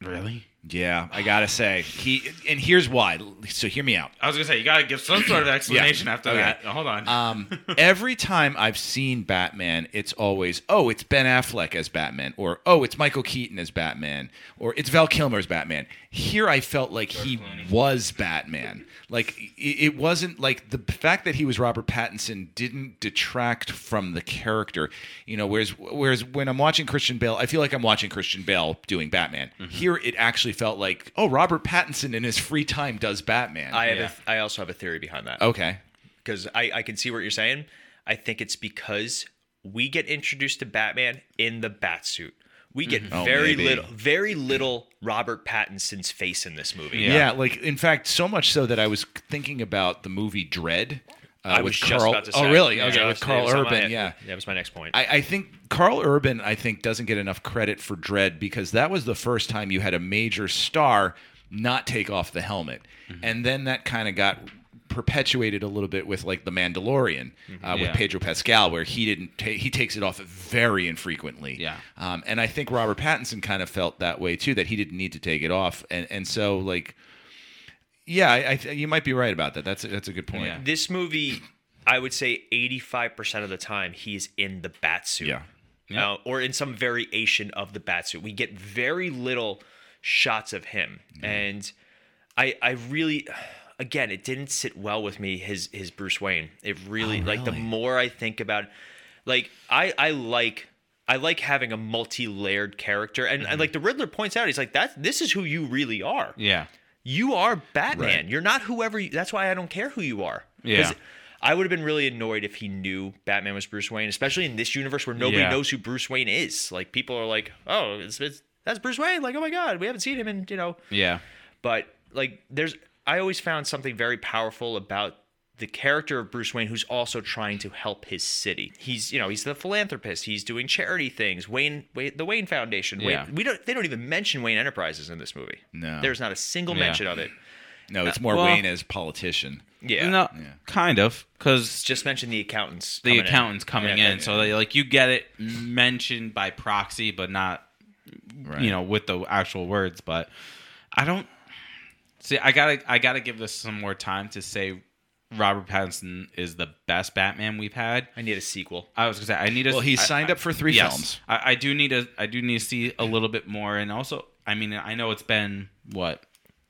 Really? Yeah, I gotta say he. And here's why. So hear me out. I was gonna say you gotta give some sort of explanation yeah. after okay. that. Hold on. Um, every time I've seen Batman, it's always oh, it's Ben Affleck as Batman, or oh, it's Michael Keaton as Batman, or it's Val Kilmer as Batman. Here, I felt like he was Batman. Like it wasn't like the fact that he was Robert Pattinson didn't detract from the character. You know, whereas whereas when I'm watching Christian Bale, I feel like I'm watching Christian Bale doing Batman. Mm-hmm. Here, it actually felt like, oh, Robert Pattinson in his free time does Batman. I have yeah. a th- I also have a theory behind that. Okay. Because I, I can see what you're saying. I think it's because we get introduced to Batman in the Batsuit. We get mm-hmm. very oh, little very little Robert Pattinson's face in this movie. Yeah. yeah, like in fact, so much so that I was thinking about the movie Dread. Uh, I was Carl, just about to say. Oh, really? Yeah, okay, yeah, with Carl Urban, my, yeah. That was my next point. I, I think Carl Urban, I think, doesn't get enough credit for Dredd because that was the first time you had a major star not take off the helmet. Mm-hmm. And then that kind of got perpetuated a little bit with like The Mandalorian mm-hmm. uh, with yeah. Pedro Pascal, where he didn't ta- he takes it off very infrequently. Yeah. Um, and I think Robert Pattinson kind of felt that way, too, that he didn't need to take it off. And, and so, like... Yeah, I th- you might be right about that. That's a, that's a good point. Yeah. This movie, I would say eighty-five percent of the time, he's in the Batsuit. Yeah. yeah. Uh, or in some variation of the Batsuit. We get very little shots of him. Mm-hmm. And I I really, again, it didn't sit well with me, his his Bruce Wayne. It really, oh, really? like, the more I think about it, like, I, I like... I like having a multi-layered character. And, mm-hmm. and, like, the Riddler points out, he's like, "That this is who you really are." Yeah. You are Batman. Right. You're not whoever you, that's why I don't care who you are. Yeah. I would have been really annoyed if he knew Batman was Bruce Wayne, especially in this universe where nobody yeah. knows who Bruce Wayne is. Like, people are like, oh, it's, it's, that's Bruce Wayne. Like, oh, my God, we haven't seen him in, you know. Yeah. But, like, there's – I always found something very powerful about the character of Bruce Wayne who's also trying to help his city. He's, you know, he's the philanthropist. He's doing charity things. Wayne, Wayne the Wayne Foundation. Yeah. Wayne, we don't. They don't even mention Wayne Enterprises in this movie. No. There's not a single yeah. mention of it. No, it's more uh, well, Wayne as politician. Yeah. No, yeah. Kind of, because just mention the accountants. The coming accountants in. coming yeah, in. Yeah. So they, like you get it mentioned by proxy, but not, right. you know, with the actual words. But I don't see. I gotta. I gotta give this some more time to say. Robert Pattinson is the best Batman we've had. I need a sequel. I was gonna say I need a. Well, he's signed I, up for three yes, films. I, I do need a. I do need to see a little bit more, and also, I mean, I know it's been what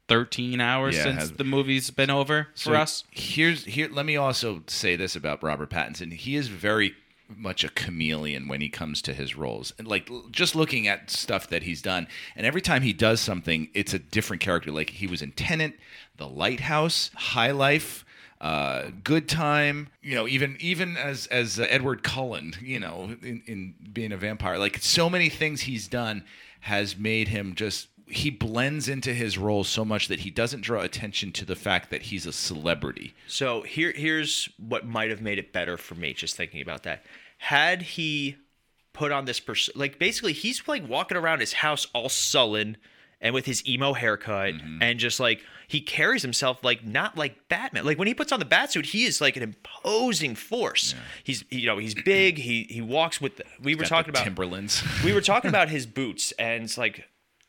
thirteen hours yeah, since the movie's been over so for us. Here's here. Let me also say this about Robert Pattinson: he is very much a chameleon when he comes to his roles, and like just looking at stuff that he's done, and every time he does something, it's a different character. Like he was in Tenet, The Lighthouse, High Life. Uh, good time, you know, even even as as uh, Edward Cullen, you know, in, in being a vampire, like so many things he's done has made him just he blends into his role so much that he doesn't draw attention to the fact that he's a celebrity. So here here's what might have made it better for me, just thinking about that. Had he put on this pers- like basically he's like walking around his house all sullen. And with his emo haircut mm-hmm. and just like he carries himself like not like Batman. Like when he puts on the Batsuit, he is like an imposing force. Yeah. He's you know, he's big. He he walks with the, we he's were talking about Timberlands. We were talking about his boots and it's like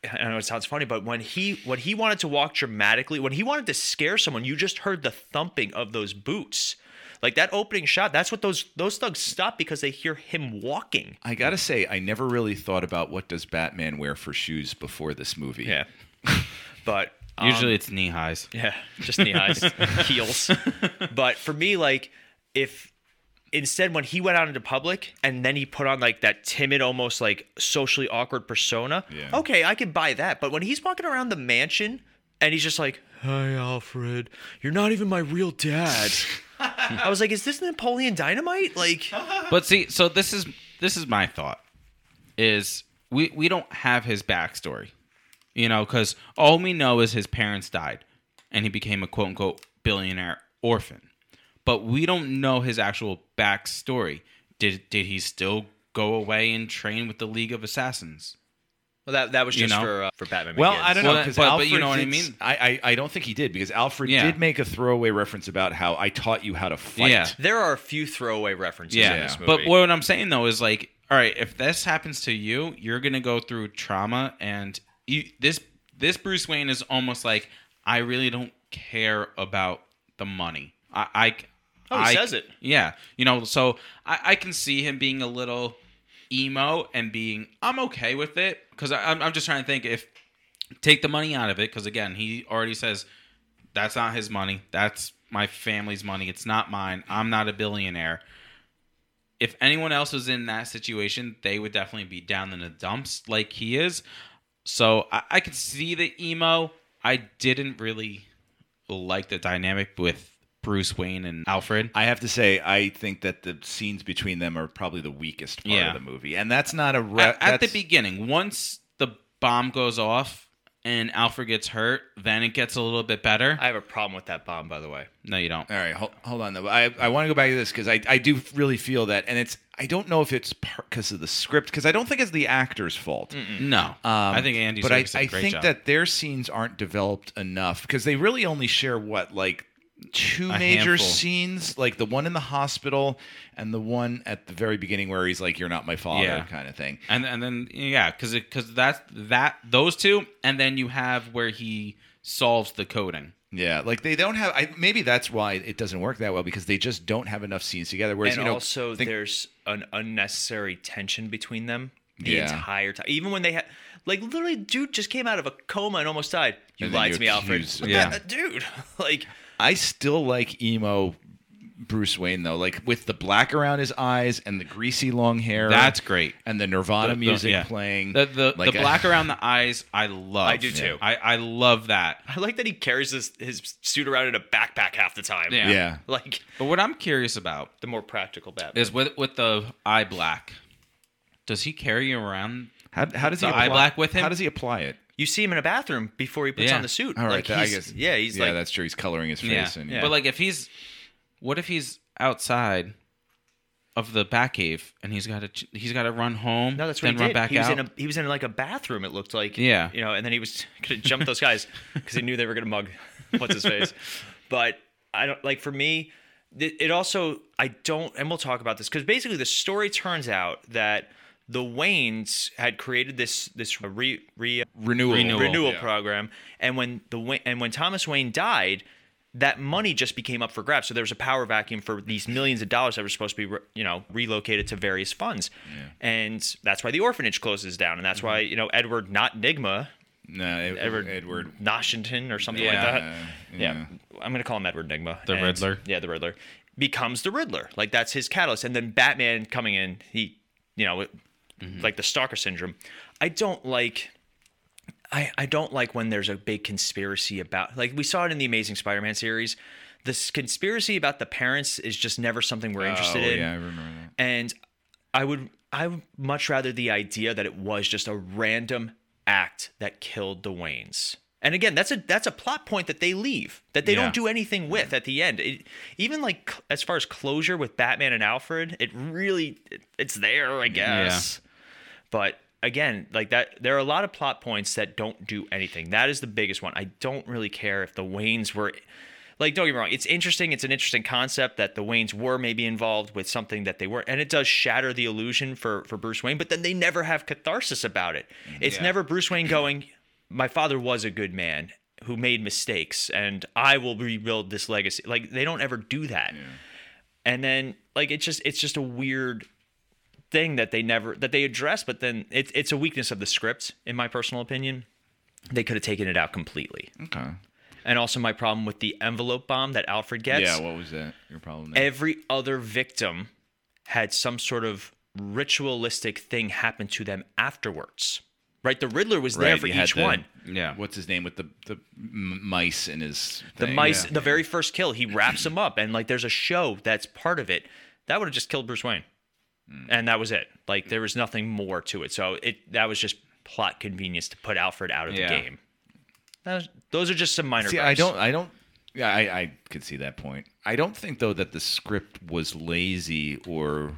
I know it sounds funny, but when he when he wanted to walk dramatically, when he wanted to scare someone, you just heard the thumping of those boots. Like that opening shot, that's what those those thugs stop because they hear him walking. I gotta say, I never really thought about what does Batman wear for shoes before this movie. Yeah, but um, usually it's knee highs. Yeah, just knee highs, heels. But for me, like if instead when he went out into public and then he put on like that timid, almost like socially awkward persona. Yeah. Okay, I can buy that. But when he's walking around the mansion and he's just like, hi, Alfred, you're not even my real dad. I was like, is this Napoleon Dynamite? Like, but see, so this is this is my thought is we, we don't have his backstory, you know, because all we know is his parents died and he became a quote unquote billionaire orphan. But we don't know his actual backstory. Did did he still go away and train with the League of Assassins? Well, that, that was just you know? for uh, for Batman Begins. Well, I don't know, well, but, Alfred, but you know what I mean? I, I, I don't think he did, because Alfred yeah. did make a throwaway reference about how I taught you how to fight. Yeah. There are a few throwaway references yeah. in this movie. But what I'm saying, though, is like, all right, if this happens to you, you're going to go through trauma, and you, this this Bruce Wayne is almost like, I really don't care about the money. I, I, oh, he I, says it. Yeah. You know, so I, I can see him being a little emo and being, I'm okay with it, because I'm, I'm just trying to think, if take the money out of it, because again, he already says that's not his money, that's my family's money, it's not mine, I'm not a billionaire. If anyone else was in that situation, they would definitely be down in the dumps like he is. So I, I could see the emo. I didn't really like the dynamic with Bruce Wayne and Alfred. I have to say, I think that the scenes between them are probably the weakest part yeah. of the movie. And that's not a... Re- at at that's... the beginning, once the bomb goes off and Alfred gets hurt, then it gets a little bit better. I have a problem with that bomb, by the way. No, you don't. All right, hold, hold on, though. I, I want to go back to this, because I, I do really feel that. And it's I don't know if it's because of the script, because I don't think it's the actor's fault. Mm-mm. No. Um, I think Andy's doing a great job. But I think that their scenes aren't developed enough, because they really only share, what, like... two a major handful. scenes, like the one in the hospital and the one at the very beginning where he's like, you're not my father, yeah. kind of thing. And and then, yeah, because because that's that, those two, and then you have where he solves the coding. Yeah, like they don't have, I, maybe that's why it doesn't work that well, because they just don't have enough scenes together. Whereas, and you know, also think, there's an unnecessary tension between them the yeah. entire time. Even when they had, like, literally, dude just came out of a coma and almost died. You lied to me, Alfred. Yeah. That, dude, like... I still like emo Bruce Wayne, though, like with the black around his eyes and the greasy long hair. That's great. And the Nirvana the, the, music yeah. playing. The the, like the black I, around the eyes, I love. I do, too. Yeah. I, I love that. I like that he carries his, his suit around in a backpack half the time. Yeah. yeah. Like. But what I'm curious about, the more practical Batman, is with, with the eye black, does he carry around how, how does the he apply, eye black with him? How does he apply it? You see him in a bathroom before he puts yeah. on the suit. All right, like that, I guess. Yeah, he's yeah, like, that's true. He's coloring his face. Yeah. And, yeah. But like, if he's, what if he's outside of the Batcave and he's got to he's got to run home? No, that's what then he run did. Back he was out. in a he was in like a bathroom. It looked like. Yeah. You know, and then he was gonna jump those guys because he knew they were gonna mug what's his face. But I don't like for me. It, it also I don't, and we'll talk about this, because basically the story turns out that the Waynes had created this this re, re, renewal renewal, renewal yeah. program, and when the and when Thomas Wayne died, that money just became up for grabs. So there was a power vacuum for these millions of dollars that were supposed to be, you know, relocated to various funds, yeah. and that's why the orphanage closes down, and that's mm-hmm. why, you know, Edward not Nigma, no Ed, Edward Edward Noshington or something yeah, like that. Uh, yeah. yeah, I'm gonna call him Edward Nigma, the and, Riddler. Yeah, the Riddler becomes the Riddler. Like, that's his catalyst, and then Batman coming in, he, you know. It, Mm-hmm. like the stalker syndrome. I don't like I, I don't like when there's a big conspiracy about, like we saw it in the Amazing Spider-Man series. This conspiracy about the parents is just never something we're interested oh, in. Yeah, I remember that. And I would I would much rather the idea that it was just a random act that killed the Waynes. And again, that's a that's a plot point that they leave, that they yeah. don't do anything with yeah. at the end. It, even like as far as closure with Batman and Alfred, it really it, it's there, I guess. Yeah. But again, like that, there are a lot of plot points that don't do anything. That is the biggest one. I don't really care if the Waynes were, like, don't get me wrong, it's interesting. It's an interesting concept that the Waynes were maybe involved with something that they weren't. And it does shatter the illusion for, for Bruce Wayne, but then they never have catharsis about it. It's yeah. never Bruce Wayne going, my father was a good man who made mistakes and I will rebuild this legacy. Like, they don't ever do that. Yeah. And then, like, it's just, it's just a weird thing that they never that they address, but then it's it's a weakness of the script, in my personal opinion. They could have taken it out completely. Okay. And also my problem with the envelope bomb that Alfred gets. Yeah, what was that? Your problem there? Every other victim had some sort of ritualistic thing happen to them afterwards. Right, the Riddler was there right, for each the, one. Yeah, what's his name with the the mice in his thing. The mice, yeah. The very first kill, he wraps him up, and like there's a show that's part of it. That would have just killed Bruce Wayne, mm. and that was it. Like there was nothing more to it. So it that was just plot convenience to put Alfred out of yeah. the game. That was, those are just some minor. See, bugs. I don't, I don't. Yeah, I, I could see that point. I don't think though that the script was lazy or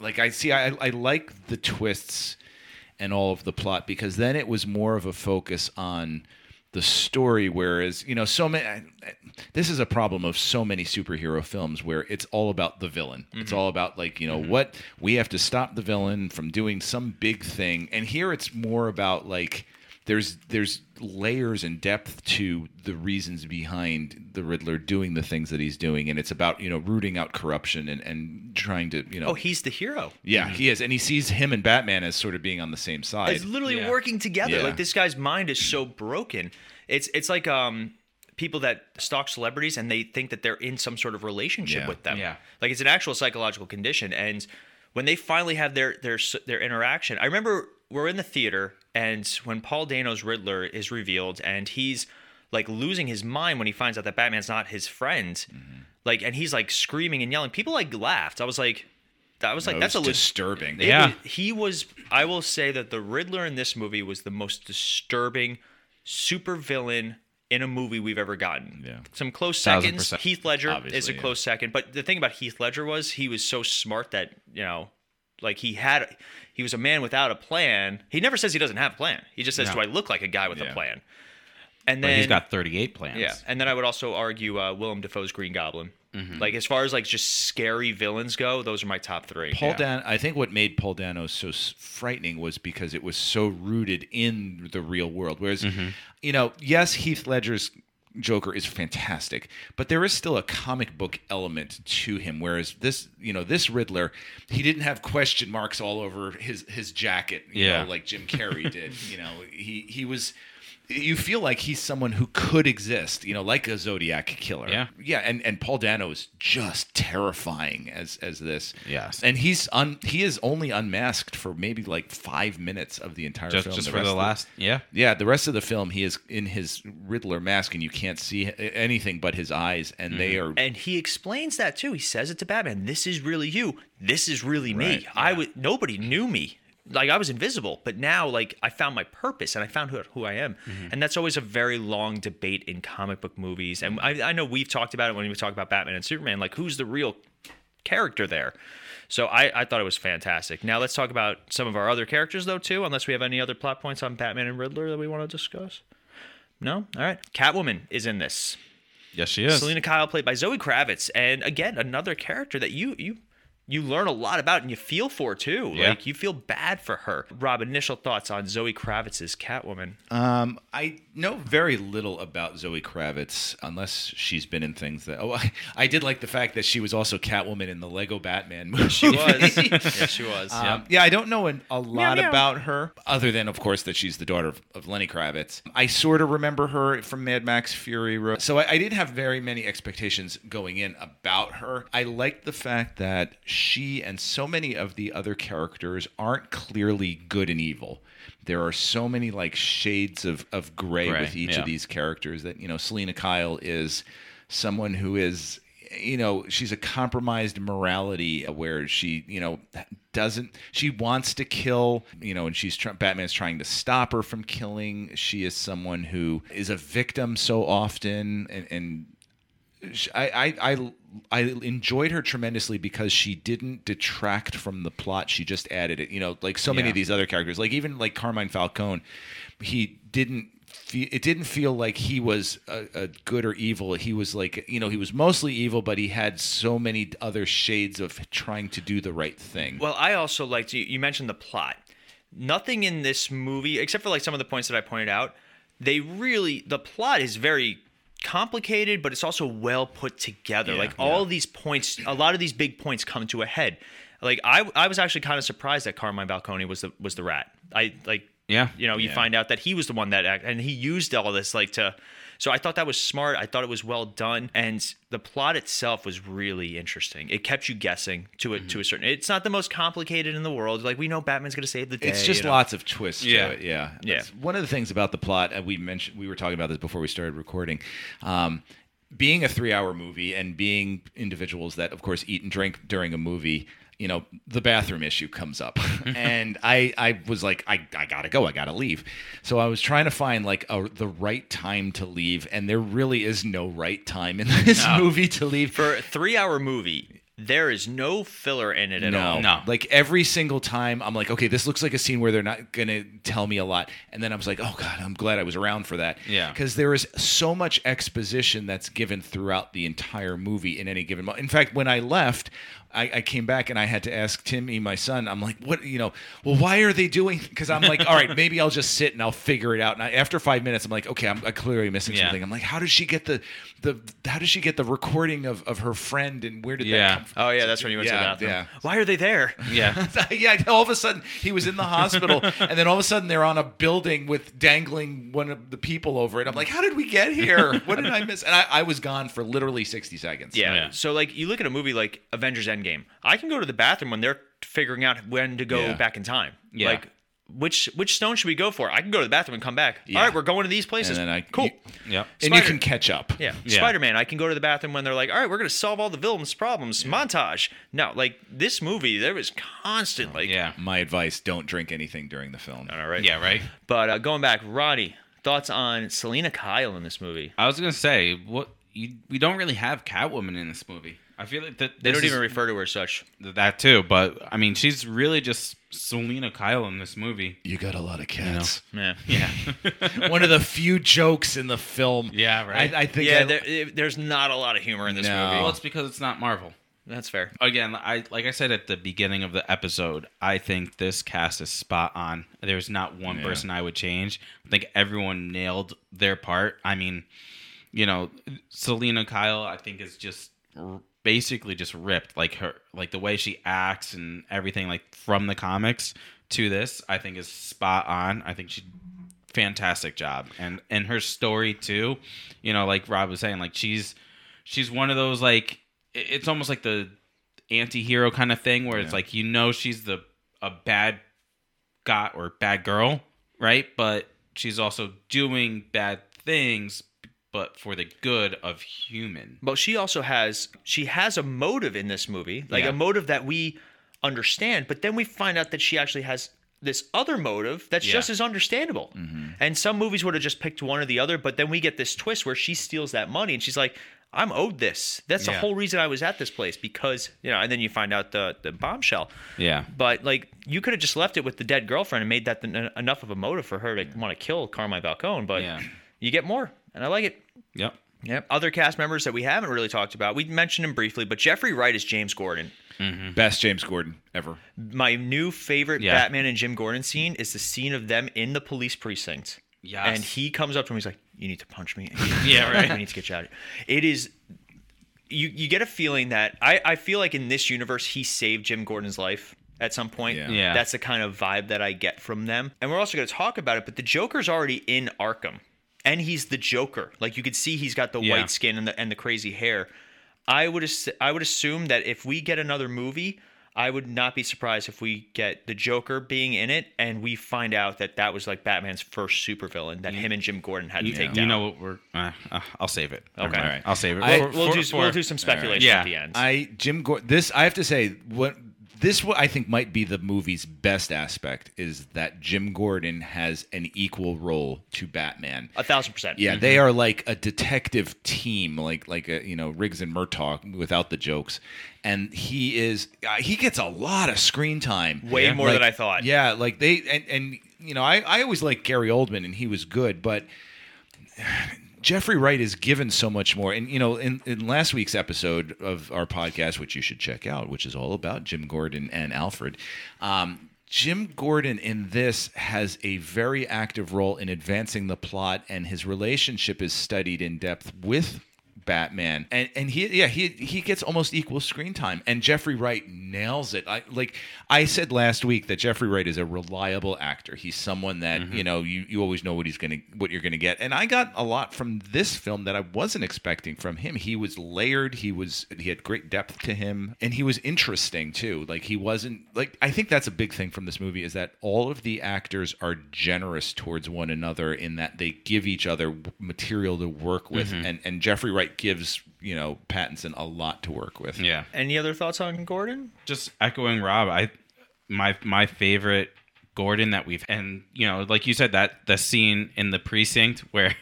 like I see. I I like the twists and all of the plot, because then it was more of a focus on the story, whereas, you know, so many, this is a problem of so many superhero films where it's all about the villain. Mm-hmm. It's all about, like, you know, mm-hmm. what, we have to stop the villain from doing some big thing. And here it's more about, like, there's there's layers and depth to the reasons behind the Riddler doing the things that he's doing, and it's about, you know, rooting out corruption and, and trying to, you know... Oh, he's the hero. Yeah, mm-hmm. he is, and he sees him and Batman as sort of being on the same side. It's literally yeah. working together. Yeah. Like, this guy's mind is so broken. It's it's like um people that stalk celebrities, and they think that they're in some sort of relationship yeah. with them. Yeah. Like, it's an actual psychological condition, and when they finally have their their their interaction... I remember... We're in the theater, and when Paul Dano's Riddler is revealed, and he's like losing his mind when he finds out that Batman's not his friend, mm-hmm. like, and he's like screaming and yelling. People like laughed. I was like, I was like, no, that's was a disturbing. Li- yeah, was, he was. I will say that the Riddler in this movie was the most disturbing supervillain in a movie we've ever gotten. Yeah, some close seconds. one thousand percent Heath Ledger is a yeah. close second, but the thing about Heath Ledger was he was so smart that, you know. Like he had, he was a man without a plan. He never says he doesn't have a plan. He just says, no. "Do I look like a guy with yeah. a plan?" And then but he's got thirty-eight plans. Yeah, and then I would also argue uh, Willem Dafoe's Green Goblin. Mm-hmm. Like as far as like just scary villains go, those are my top three. Paul yeah. Dan, I think what made Paul Dano so frightening was because it was so rooted in the real world. Whereas, mm-hmm. you know, yes, Heath Ledger's Joker is fantastic, but there is still a comic book element to him, whereas this, you know, this Riddler, he didn't have question marks all over his his jacket, you yeah. know, like Jim Carrey did, you know. He he was, you feel like he's someone who could exist, you know, like a Zodiac killer. Yeah. Yeah, and, and Paul Dano is just terrifying as as this. Yes. And he's un, he is only unmasked for maybe like five minutes of the entire just, film. Just the for the last, the, yeah. Yeah, the rest of the film, he is in his Riddler mask and you can't see anything but his eyes, and mm-hmm. they are... And he explains that too. He says it to Batman. This is really you. This is really me. Right, yeah. I w- Nobody knew me. Like I was invisible, but now like I found my purpose and I found who, who I am. Mm-hmm. And that's always a very long debate in comic book movies. And I, I know we've talked about it when we talk about Batman and Superman, like who's the real character there? So I, I thought it was fantastic. Now let's talk about some of our other characters though too, unless we have any other plot points on Batman and Riddler that we want to discuss. No? All right. Catwoman is in this. Yes, she is. Selena Kyle played by Zoe Kravitz. And again, another character that you you... you learn a lot about and you feel for too. Yeah. Like you feel bad for her. Rob, initial thoughts on Zoe Kravitz's Catwoman? Um, I know very little about Zoe Kravitz unless she's been in things that. Oh, I, I did like the fact that she was also Catwoman in the Lego Batman movie. She was. yeah, she was. Um, yeah. yeah, I don't know an, a lot meow, meow. about her other than, of course, that she's the daughter of, of Lenny Kravitz. I sort of remember her from Mad Max Fury Road. So I, I didn't have very many expectations going in about her. I liked the fact that she and so many of the other characters aren't clearly good and evil. There are so many like shades of, of gray, gray with each yeah. of these characters that, you know, Selena Kyle is someone who is, you know, she's a compromised morality where she, you know, doesn't, she wants to kill, you know, and she's, tr- Batman's trying to stop her from killing. She is someone who is a victim so often and, and, I, I I I enjoyed her tremendously because she didn't detract from the plot. She just added it. You know, like so many yeah. of these other characters, like even like Carmine Falcone, he didn't feel, it didn't feel like he was a, a good or evil. He was like, you know, he was mostly evil, but he had so many other shades of trying to do the right thing. Well, I also liked, you mentioned the plot. Nothing in this movie, except for like some of the points that I pointed out, they really, the plot is very complicated, but it's also well put together. Yeah, like all yeah. these points, a lot of these big points come to a head. Like I, I was actually kind of surprised that Carmine Balcone was the was the rat. I like, yeah, you know, you yeah. find out that he was the one that act, and he used all this like to. So I thought that was smart. I thought it was well done. And the plot itself was really interesting. It kept you guessing to a, mm-hmm. to a certain... It's not the most complicated in the world. Like, we know Batman's going to save the day. It's just you know? lots of twists yeah. to it, yeah. yeah. That's one of the things about the plot, and we mentioned, we were talking about this before we started recording, um, being a three-hour movie and being individuals that, of course, eat and drink during a movie... You know, the bathroom issue comes up and I, I was like, I, I gotta go, I gotta leave. So I was trying to find like a, the right time to leave. And there really is no right time in this no. movie to leave. For a three hour movie, there is no filler in it at no. all. No, like every single time I'm like, okay, this looks like a scene where they're not going to tell me a lot. And then I was like, oh God, I'm glad I was around for that. Yeah. Because there is so much exposition that's given throughout the entire movie in any given moment. In fact, when I left... I, I came back and I had to ask Timmy, my son, I'm like, what, you know, well, why are they doing? Because I'm like, all right, maybe I'll just sit and I'll figure it out. And I, after five minutes, I'm like, okay, I'm, I'm clearly missing yeah. something. I'm like, how does she get the, the how does she get the recording of, of her friend and where did yeah. that come from? Oh, yeah, that's when you went yeah, to the bathroom. Yeah. Why are they there? Yeah. yeah, all of a sudden, he was in the hospital and then all of a sudden they're on a building with dangling one of the people over it. I'm like, how did we get here? What did I miss? And I, I was gone for literally sixty seconds. Yeah. yeah. So, like, you look at a movie like Avengers Endgame. Game. I can go to the bathroom when they're figuring out when to go yeah. back in time. Yeah. Like which which stone should we go for? I can go to the bathroom and come back. Yeah. All right, we're going to these places. And then I, cool. You, yeah. Spider- and you can catch up. Yeah. yeah. Spider-Man, I can go to the bathroom when they're like, all right, we're going to solve all the villain's problems. Yeah. Montage. No, like this movie, there was constant like. Yeah. My advice, don't drink anything during the film. All right. Yeah, right. But uh, going back, Ronnie, thoughts on Selena Kyle in this movie? I was going to say, what you, we don't really have Catwoman in this movie. I feel like that they don't even is, refer to her as such. That too, but I mean, she's really just Selena Kyle in this movie. You got a lot of cats. You know? Yeah, yeah. One of the few jokes in the film. Yeah, right. I, I think. Yeah, I, there, there's not a lot of humor in this no. movie. Well, it's because it's not Marvel. That's fair. Again, I like I said at the beginning of the episode, I think this cast is spot on. There's not one yeah. person I would change. I think everyone nailed their part. I mean, you know, Selena Kyle, I think is just. Basically just ripped like her like the way she acts and everything like from the comics to this I think is spot on. I think she fantastic job and and her story too, you know, like Rob was saying, like she's she's one of those like it's almost like the anti-hero kind of thing where yeah. it's like you know she's the a bad guy or bad girl, right? But she's also doing bad things but for the good of human. But she also has she has a motive in this movie, like yeah. a motive that we understand, but then we find out that she actually has this other motive that's yeah. just as understandable. Mm-hmm. And some movies would have just picked one or the other, but then we get this twist where she steals that money and she's like, I'm owed this. That's yeah. the whole reason I was at this place because, you know, and then you find out the, the bombshell. Yeah. But, like, you could have just left it with the dead girlfriend and made that the, enough of a motive for her to yeah. want to kill Carmine Falcone, but yeah. you get more. And I like it. Yep. Yep. Other cast members that we haven't really talked about. We mentioned him briefly, but Jeffrey Wright is James Gordon. Mm-hmm. Best James Gordon ever. My new favorite yeah. Batman and Jim Gordon scene is the scene of them in the police precinct. Yes. And he comes up to him. He's like, you need to punch me. yeah, right. I need to get you out of here. It is... You, you get a feeling that... I, I feel like in this universe, he saved Jim Gordon's life at some point. Yeah. yeah. That's the kind of vibe that I get from them. And we're also going to talk about it, but the Joker's already in Arkham. And he's the Joker. Like you could see, he's got the yeah. white skin and the and the crazy hair. I would ass- I would assume that if we get another movie, I would not be surprised if we get the Joker being in it, and we find out that that was like Batman's first supervillain that yeah. him and Jim Gordon had you, to take you down. You know what? We're uh, uh, I'll save it. Okay, all right. I'll save it. I, we'll, we'll, for, do, for, we'll do some speculation right. yeah. at the end. I Jim Gordon. This I have to say what. This, I think, might be the movie's best aspect is that Jim Gordon has an equal role to Batman. A thousand percent. Yeah, mm-hmm. They are like a detective team, like like a, you know Riggs and Murtaugh without the jokes, and he is uh, he gets a lot of screen time, way yeah. more like, than I thought. Yeah, like they and, and you know I I always liked Gary Oldman and he was good, but. Jeffrey Wright is given so much more. And, you know, in, in last week's episode of our podcast, which you should check out, which is all about Jim Gordon and Alfred, um, Jim Gordon in this has a very active role in advancing the plot, and his relationship is studied in depth with Batman. And and he yeah he he gets almost equal screen time. And Jeffrey Wright nails it. I, like I said last week, that Jeffrey Wright is a reliable actor. He's someone that mm-hmm. you know you, you always know what he's gonna what you're gonna get. And I got a lot from this film that I wasn't expecting from him. He was layered. He was he had great depth to him, and he was interesting too. Like he wasn't like I think that's a big thing from this movie is that all of the actors are generous towards one another in that they give each other material to work with, mm-hmm. and and Jeffrey Wright gives. You know, Pattinson a lot to work with. Yeah. Any other thoughts on Gordon? Just echoing Rob, I my my favorite Gordon that we've and you know, like you said, that the scene in the precinct where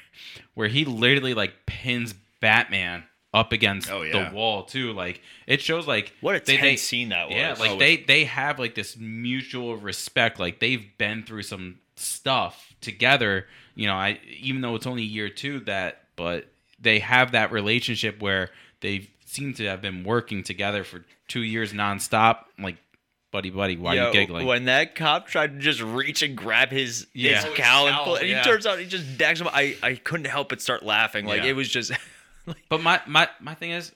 where he literally like pins Batman up against oh, yeah. the wall too. Like it shows like what a they, tense they, scene that was. Yeah, like oh, they they have like this mutual respect. Like they've been through some stuff together. You know, I even though it's only year two that but they have that relationship where they seem to have been working together for two years nonstop. Like, buddy, buddy, why Yo, are you giggling? When that cop tried to just reach and grab his, yeah. his cow and pull, and yeah. he turns out he just decks him. I, I couldn't help but start laughing. Like, yeah. it was just... like, but my, my, my thing is,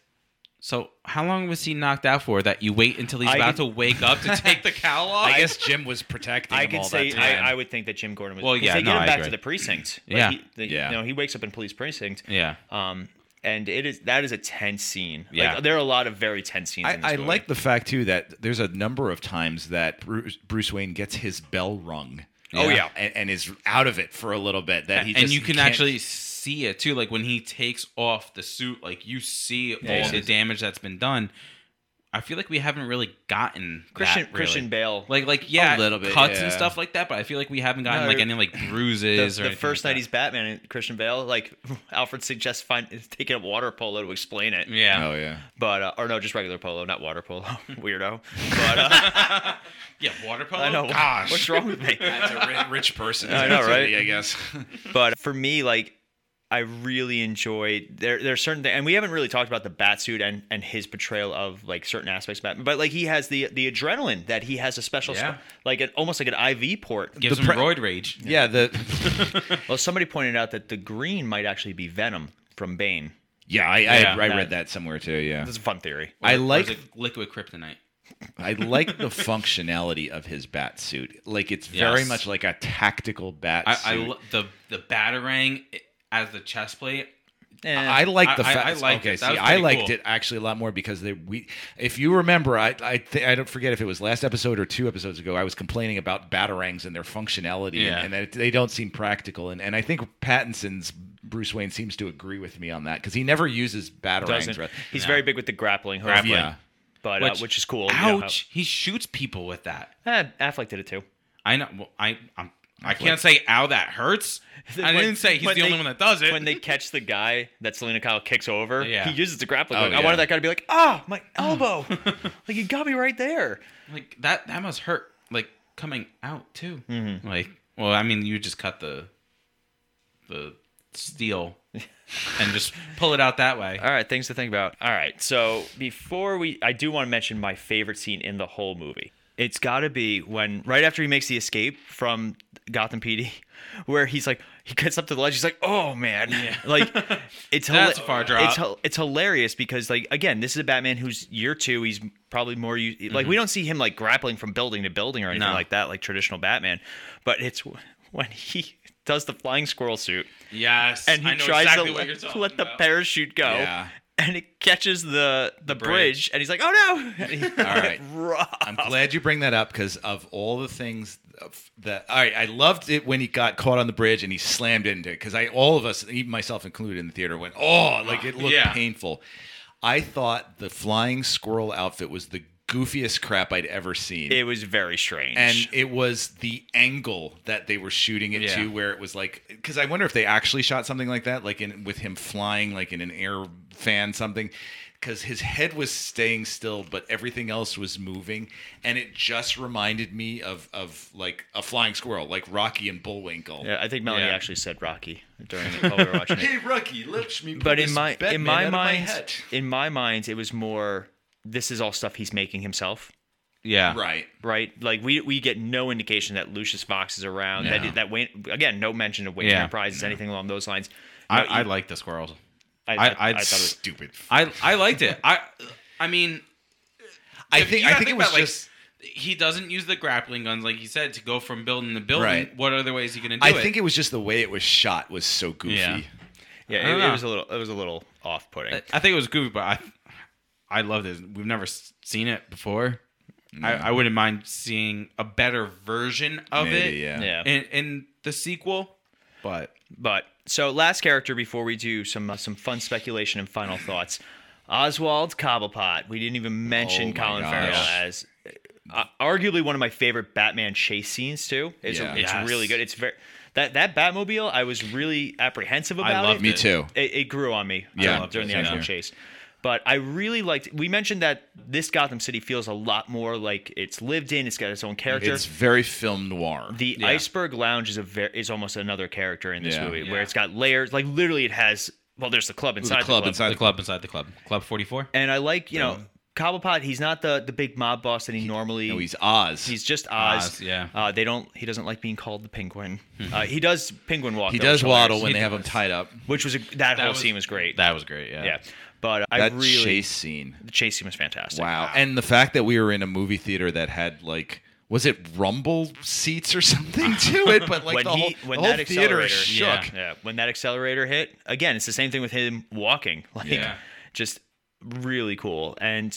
so how long was he knocked out for that you wait until he's I about can, to wake up to take the cowl off? I guess Jim was protecting I him all say, that time. I, I would think that Jim Gordon was... Well, yeah, they no, get him I back agree. to the precinct. Like yeah. He, the, yeah. You know, he wakes up in police precinct. Yeah. Um, and it is that is a tense scene. Yeah. Like, there are a lot of very tense scenes I, in this I movie. Like the fact, too, that there's a number of times that Bruce, Bruce Wayne gets his bell rung. Yeah. Oh, yeah. And, and is out of it for a little bit. That he just And you can actually... see it too, like when he takes off the suit, like you see yeah, all the damage that's been done. I feel like we haven't really gotten Christian that, really. Christian Bale, like like yeah, a little bit cuts yeah. and stuff like that. But I feel like we haven't gotten no, like any like bruises. The, or the first like night that. He's Batman, Christian Bale, like Alfred suggests, find taking up water polo to explain it. Yeah, oh yeah, but uh, or no, just regular polo, not water polo, weirdo. But uh, yeah, water polo. I know. Gosh, what's wrong with me? That's a rich person. I know, right? I guess. But for me, like. I really enjoyed there. There's certain things, and we haven't really talked about the Batsuit and, and his portrayal of like certain aspects of Batman. But like he has the the adrenaline that he has a special, yeah. sp- like an, almost like an I V port. Gives the him pre- roid rage. Yeah. yeah the well, somebody pointed out that the green might actually be Venom from Bane. Yeah, I I, yeah, I, I read that somewhere too. Yeah, that's a fun theory. Or, I like or is it liquid kryptonite. I like the functionality of his bat suit. Like it's very yes. much like a tactical bat suit. I, I lo- the the batarang. It, As the chest plate, eh. I like the. Fa- I, I like okay, it. See, I liked cool. it actually a lot more because they we. If you remember, I I th- I don't forget if it was last episode or two episodes ago. I was complaining about batarangs and their functionality, yeah. and, and that they don't seem practical. And and I think Pattinson's Bruce Wayne seems to agree with me on that because he never uses batarangs. Rather, He's no. very big with the grappling hook, grappling. Yeah. but which, uh, which is cool. Ouch! You know how... He shoots people with that. Eh, Affleck did it too. I know. Well, I I'm. I can't say, ow, that hurts. I when, didn't say he's the they, only one that does it. When they catch the guy that Selena Kyle kicks over, yeah. he uses the grappling hook. Oh, yeah. I wanted that guy to be like, ah, oh, my elbow. Like, you got me right there. Like, that that must hurt, like, coming out, too. Mm-hmm. Like, well, I mean, you just cut the the steel and just pull it out that way. All right, things to think about. All right, so before we... I do want to mention my favorite scene in the whole movie. It's got to be when, right after he makes the escape from Gotham P D, where he's like, he gets up to the ledge, he's like, oh man. Yeah. Like, it's, That's hila- a far drop. It's, it's hilarious because, like, again, this is a Batman who's year two. He's probably more, like, mm-hmm. we don't see him, like, grappling from building to building or anything no. like that, like traditional Batman. But it's when he does the flying squirrel suit. Yes. And he I know tries exactly to, what you're talking let about. The parachute go. Yeah. And it catches the, the bridge. bridge, and he's like, oh, no. He, all right. I'm glad you bring that up because of all the things that – all right, I loved it when he got caught on the bridge and he slammed into it because I all of us, even myself included in the theater, went, oh, like it looked yeah. painful. I thought the flying squirrel outfit was the goofiest crap I'd ever seen. It was very strange. And it was the angle that they were shooting it yeah. to where it was like, because I wonder if they actually shot something like that, like in with him flying like in an air fan something, because his head was staying still, but everything else was moving. And it just reminded me of, of like a flying squirrel, like Rocky and Bullwinkle. Yeah, I think Melanie yeah. actually said Rocky during the while we were watching it. Hey, Rocky, let me put but in this my, Batman in my, mind, my in my mind, it was more... This is all stuff he's making himself. Yeah. Right. Right. Like we we get no indication that Lucius Fox is around. No. That that Wayne again, no mention of Wayne yeah. Enterprises, no. anything along those lines. No, I, I like the squirrels. I I, I, I thought it was stupid. I I liked it. I I mean, I if think I think, think it was about, just like, he doesn't use the grappling guns like he said to go from building to building. Right. What other way is he going to do I it? I think it was just the way it was shot was so goofy. Yeah, yeah it, it was a little it was a little off-putting. I, I think it was goofy, but I I love this. We've never seen it before. Mm. I, I wouldn't mind seeing a better version of Maybe, it yeah. Yeah. In, in the sequel. But but so last character before we do some uh, some fun speculation and final thoughts. Oswald Cobblepot. We didn't even mention oh Colin gosh. Farrell as uh, arguably one of my favorite Batman chase scenes too. It's yeah. it's yes. really good. It's very that that Batmobile. I was really apprehensive about. I love it. Me too. It, it grew on me. Yeah, I loved during the actual chase. But I really liked. We mentioned that this Gotham City feels a lot more like it's lived in. It's got its own character. It's very film noir. The yeah. Iceberg Lounge is a ver- is almost another character in this yeah. movie, yeah. where it's got layers. Like literally, it has. Well, there's the club inside the club, the club. Inside the club, inside the club. Club forty-four. And I like, you know, Cobblepot, he's not the, the big mob boss that he normally... No, he's Oz. He's just Oz. Oz yeah. Uh, they don't... He doesn't like being called the Penguin. uh, he does penguin walk. He though, does waddle when he they does. have him tied up. Which was... A, that, that whole was, scene was great. That was great, yeah. Yeah. But uh, I really... That chase scene. The chase scene was fantastic. Wow. wow. And the fact that we were in a movie theater that had, like... Was it rumble seats or something to it? But like when the whole, he, when the whole that theater shook. Yeah, yeah. When that accelerator hit, again, it's the same thing with him walking. Like, yeah. just really cool. And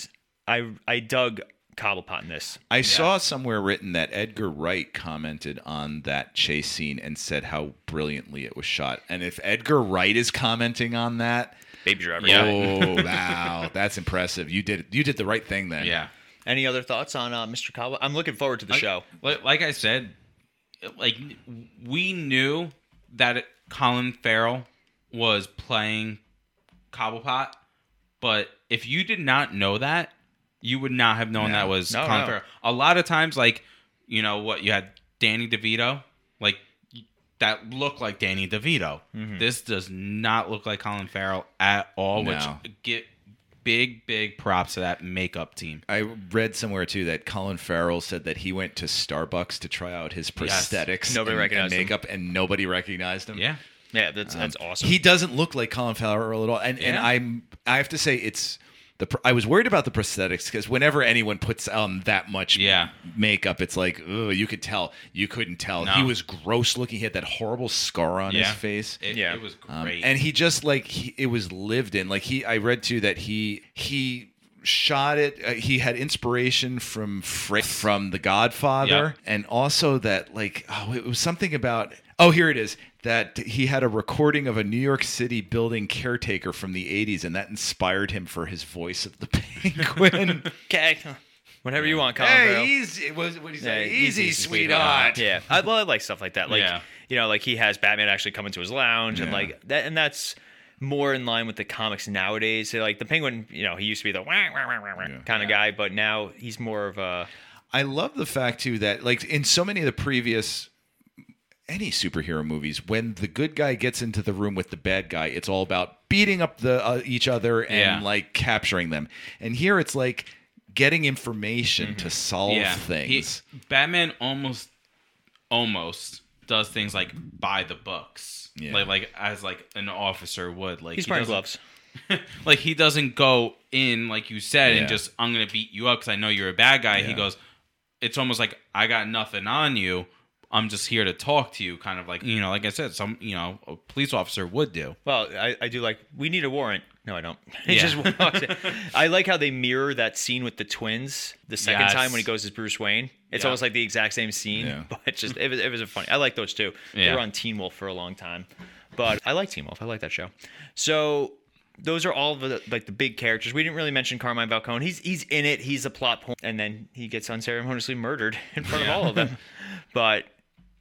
I I dug Cobblepot in this. I yeah. saw somewhere written that Edgar Wright commented on that chase scene and said how brilliantly it was shot. And if Edgar Wright is commenting on that, Baby Driver. Yeah. Oh wow, that's impressive. You did you did the right thing then. Yeah. Any other thoughts on uh, Mister Cobblepot? I'm looking forward to the like, show. Like I said, like we knew that it, Colin Farrell was playing Cobblepot, but if you did not know that, you would not have known no, that was no, Colin no. Farrell. A lot of times, like, you know what, you had Danny DeVito, like that looked like Danny DeVito. Mm-hmm. This does not look like Colin Farrell at all, no. which get. Big, big props to that makeup team. I read somewhere, too, that Colin Farrell said that he went to Starbucks to try out his prosthetics yes. nobody and, recognized and makeup, him. and nobody recognized him. Yeah. Yeah, that's um, that's awesome. He doesn't look like Colin Farrell at all. And yeah. and I'm I have to say, it's the I was worried about the prosthetics because whenever anyone puts on that much yeah. makeup, it's like, oh, you could tell. You couldn't tell. No. He was gross looking. He had that horrible scar on yeah. his face. It, yeah. it was great. Um, and he just, like, he, it was lived in. Like, he, I read, too, that he he shot it. Uh, he had inspiration from Frick, from The Godfather. Yep. And also that, like, oh, it was something about... Oh, here it is. That he had a recording of a New York City building caretaker from the eighties, and that inspired him for his voice of the penguin. Okay. Whenever you want, Colin Farrell. Hey, easy. What did he say? Yeah, easy, easy, sweetheart. sweetheart. Yeah. I, well, I like stuff like that. Like, yeah. you know, like he has Batman actually come into his lounge, yeah. and like that, and that's more in line with the comics nowadays. So, like the Penguin, you know, he used to be the wah, wah, wah, wah, yeah. kind of guy, but now he's more of a. I love the fact too that like in so many of the previous. Any superhero movies, when the good guy gets into the room with the bad guy, it's all about beating up the uh, each other and yeah. like capturing them. And here it's like getting information mm-hmm. to solve yeah. things. He, Batman almost almost does things like by the books, yeah. like like as like an officer would. Like he's wearing he gloves. Like he doesn't go in like you said yeah. and just I'm gonna beat you up because I know you're a bad guy. Yeah. He goes, it's almost like I got nothing on you. I'm just here to talk to you, kind of like, you know, like I said, some, you know, a police officer would do. Well, I, I do like, we need a warrant. No, I don't. He yeah. just walks in. I like how they mirror that scene with the twins the second yes. time when he goes as Bruce Wayne. It's yeah. almost like the exact same scene, yeah. but it's just, it was, it was funny. I like those too. Yeah. They were on Teen Wolf for a long time, but I like Teen Wolf. I like that show. So... Those are all the like the big characters. We didn't really mention Carmine Falcone. He's he's in it. He's a plot point, and then he gets unceremoniously murdered in front yeah. of all of them. But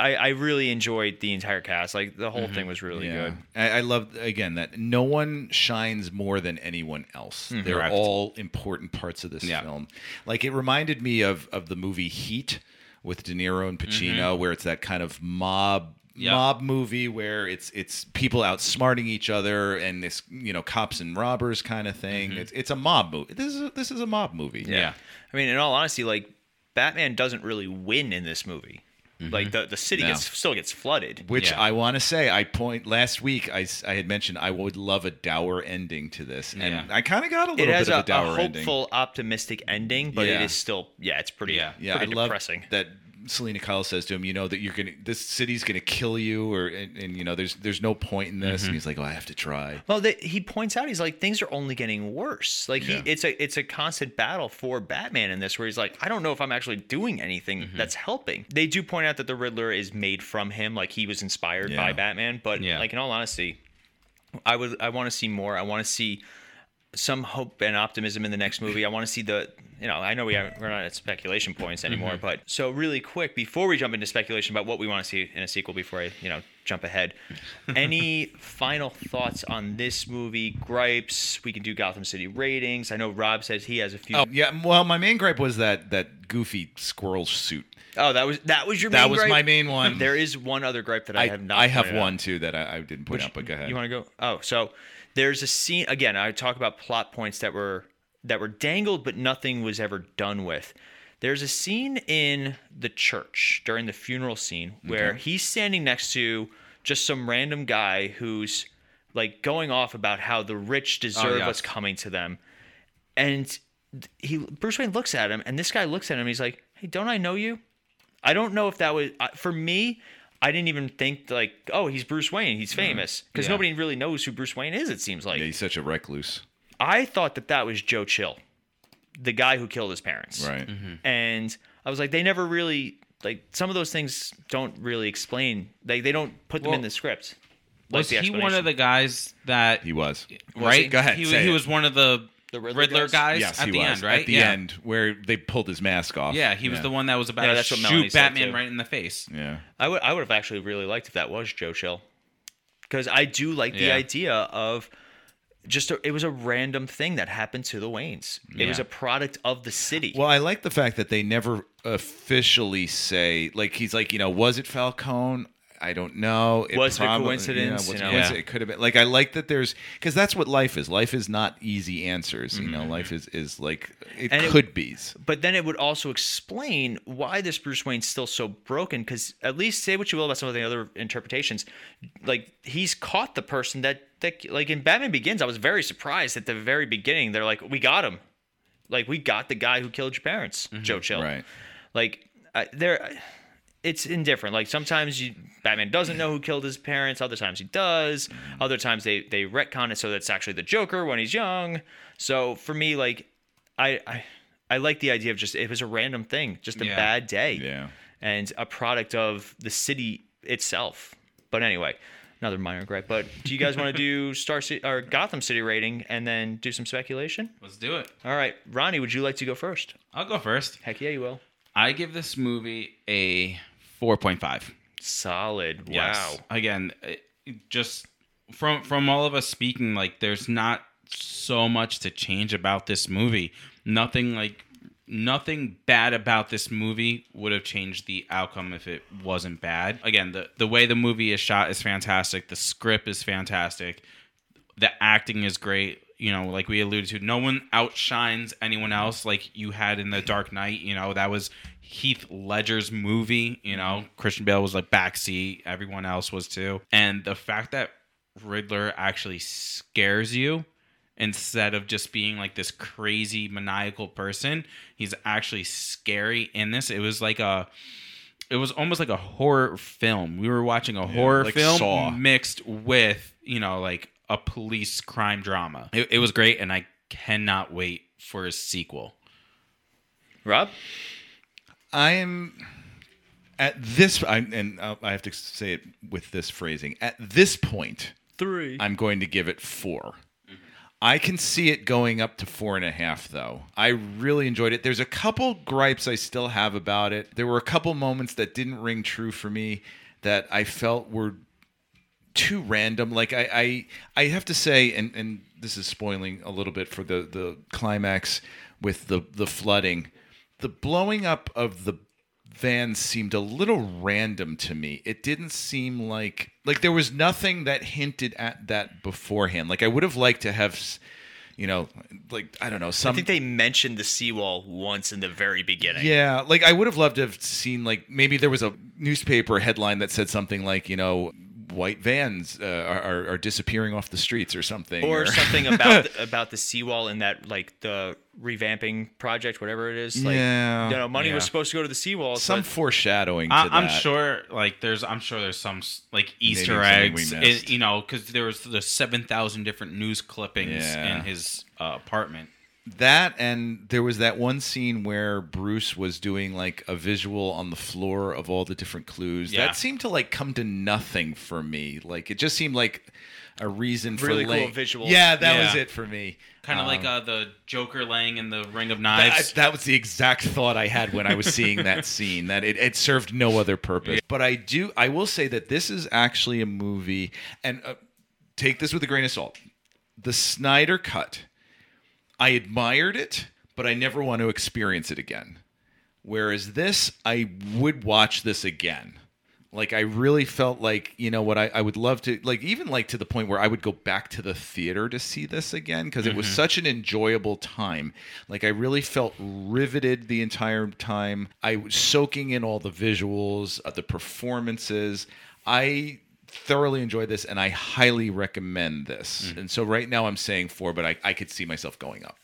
I, I really enjoyed the entire cast. Like the whole mm-hmm. thing was really yeah. good. I, I love again that no one shines more than anyone else. Mm-hmm. They're right. all important parts of this yeah. film. Like it reminded me of of the movie Heat with De Niro and Pacino, mm-hmm. where it's that kind of mob. Yep. Mob movie where it's it's people outsmarting each other and this you know cops and robbers kind of thing. Mm-hmm. It's it's a mob movie. This is a, this is a mob movie. Yeah. yeah, I mean, in all honesty, like Batman doesn't really win in this movie. Mm-hmm. Like the, the city no. gets, still gets flooded. Which yeah. I want to say, I point last week I, I had mentioned I would love a dour ending to this, and yeah. I kind of got a little bit a, of a dour ending. It has a hopeful, optimistic ending, but yeah. it is still yeah, it's pretty yeah, yeah pretty I depressing. Love that Selena Kyle says to him, you know that you're gonna this city's gonna kill you, or and, and you know there's there's no point in this, mm-hmm. and he's like, oh, I have to try. Well, they, he points out he's like things are only getting worse. Like yeah. he it's a it's a constant battle for Batman in this, where he's like, I don't know if I'm actually doing anything mm-hmm. that's helping. They do point out that the Riddler is made from him, like he was inspired yeah. by Batman, but yeah. like in all honesty, I would I want to see more. I want to see some hope and optimism in the next movie. I want to see the, you know, I know we haven't, we're not at speculation points anymore, mm-hmm. but so really quick before we jump into speculation about what we want to see in a sequel, before I, you know, jump ahead, any final thoughts on this movie? Gripes? We can do Gotham City ratings. I know Rob says he has a few. Oh yeah, well, my main gripe was that that goofy squirrel suit. Oh, that was that was your that main was gripe? my main one. There is one other gripe that I, I have not. I have one out. too that I, I didn't point Which, out, but go ahead. You want to go? Oh, so. There's a scene, again, I talk about plot points that were that were dangled, but nothing was ever done with. There's a scene in the church during the funeral scene where okay. he's standing next to just some random guy who's like going off about how the rich deserve oh, yes. what's coming to them. And he Bruce Wayne looks at him, and this guy looks at him, and he's like, hey, don't I know you? I don't know if that was, for me, I didn't even think, like, oh, he's Bruce Wayne. He's famous. Because yeah. nobody really knows who Bruce Wayne is, it seems like. Yeah, he's such a recluse. I thought that that was Joe Chill, the guy who killed his parents. Right. Mm-hmm. And I was like, they never really, like, some of those things don't really explain. They they don't put them well, in the script. Like was the he one of the guys that... He was. Right? Was Go ahead. He, he was one of the... The Riddler, Riddler guys? Yes, at the was. end, right? At the yeah. end, where they pulled his mask off. Yeah, he was yeah. the one that was about yeah, to that's shoot Batman right in the face. Yeah, I would I would have actually really liked if that was Joe Chill. Because I do like yeah. the idea of just a, it was a random thing that happened to the Waynes. It yeah. was a product of the city. Well, I like the fact that they never officially say, like, he's like, you know, was it Falcone? I don't know. It was probably, it a coincidence? You know, you know, coincidence? Yeah. It could have been. Like, I like that there's... Because that's what life is. Life is not easy answers. Mm-hmm. You know, life is, is like... It and could it, be. But then it would also explain why this Bruce Wayne's still so broken. Because at least say what you will about some of the other interpretations. Like, he's caught the person that... that like, in Batman Begins, I was very surprised at the very beginning. They're like, we got him. Like, we got the guy who killed your parents, mm-hmm. Joe Chill. Right. Like, I, they're... It's indifferent. Like sometimes you, Batman doesn't know who killed his parents. Other times he does. Other times they, they retcon it so that's actually the Joker when he's young. So for me, like, I I, I like the idea of just it was a random thing, just a yeah. bad day, yeah, and a product of the city itself. But anyway, another minor gripe. But do you guys want to do Star City or Gotham City rating and then do some speculation? Let's do it. All right, Ronnie, would you like to go first? I'll go first. Heck yeah, you will. I give this movie a four point five. Solid. Wow. Yes. Again, just from from all of us speaking, like there's not so much to change about this movie. Nothing like nothing bad about this movie would have changed the outcome if it wasn't bad. Again, the, the way the movie is shot is fantastic. The script is fantastic. The acting is great. You know, like we alluded to, no one outshines anyone else like you had in The Dark Knight. You know, that was Heath Ledger's movie. You know, Christian Bale was like backseat. Everyone else was too. And the fact that Riddler actually scares you instead of just being like this crazy maniacal person, he's actually scary in this. It was like a... It was almost like a horror film. We were watching a yeah, horror like film Saw. Mixed with, you know, like... a police crime drama. It, it was great, and I cannot wait for a sequel. Rob? I am at this, I, and I have to say it with this phrasing, at this point, three. I'm going to give it four. Mm-hmm. I can see it going up to four and a half, though. I really enjoyed it. There's a couple gripes I still have about it. There were a couple moments that didn't ring true for me that I felt were too random. Like I, I, I have to say, and, and this is spoiling a little bit for the, the climax with the, the flooding, the blowing up of the van seemed a little random to me. It didn't seem like, like there was nothing that hinted at that beforehand. Like I would have liked to have, you know, like, I don't know. Some... I think they mentioned the seawall once in the very beginning. Yeah. Like, I would have loved to have seen, like, maybe there was a newspaper headline that said something like, you know, white vans uh, are, are disappearing off the streets or something. Or, or... something about the, about the seawall and that, like, the revamping project, whatever it is. Like, yeah. You know, money yeah. was supposed to go to the seawall. Some but... foreshadowing to I, that. I'm sure, like, there's, I'm sure there's some, like, Easter Maybe eggs. It, you know, because there was the seven thousand different news clippings yeah. in his uh, apartment. That, and there was that one scene where Bruce was doing like a visual on the floor of all the different clues. Yeah. That seemed to like come to nothing for me. Like it just seemed like a reason really for really cool visual. Yeah, that yeah. was it for me. Kind of um, like uh, the Joker laying in the Ring of Knives. That, that was the exact thought I had when I was seeing that scene. That it, it served no other purpose. Yeah. But I do, I will say that this is actually a movie, and uh, take this with a grain of salt. The Snyder Cut. I admired it, but I never want to experience it again. Whereas this, I would watch this again. Like, I really felt like, you know what, I, I would love to, like, even like to the point where I would go back to the theater to see this again, because mm-hmm. it was such an enjoyable time. Like, I really felt riveted the entire time. I was soaking in all the visuals, uh, the performances. I... thoroughly enjoy this, and I highly recommend this. Mm. And so right now I'm saying four, but I, I could see myself going up.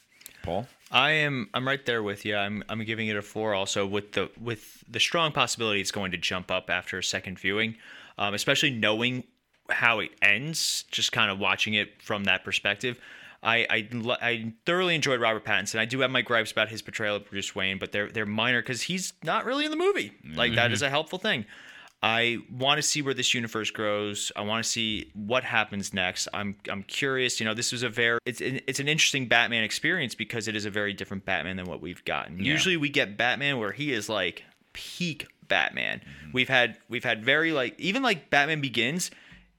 Paul? I am I'm right there with you. I'm I'm giving it a four also with the with the strong possibility it's going to jump up after a second viewing, um, especially knowing how it ends, just kind of watching it from that perspective. I, I, I thoroughly enjoyed Robert Pattinson. I do have my gripes about his portrayal of Bruce Wayne, but they're, they're minor because he's not really in the movie. Like, mm-hmm. that is a helpful thing. I want to see where this universe grows. I want to see what happens next. I'm I'm curious. You know, this was a very it's an, it's an interesting Batman experience because it is a very different Batman than what we've gotten. Yeah. Usually we get Batman where he is like peak Batman. Mm-hmm. We've had we've had very like even like Batman Begins.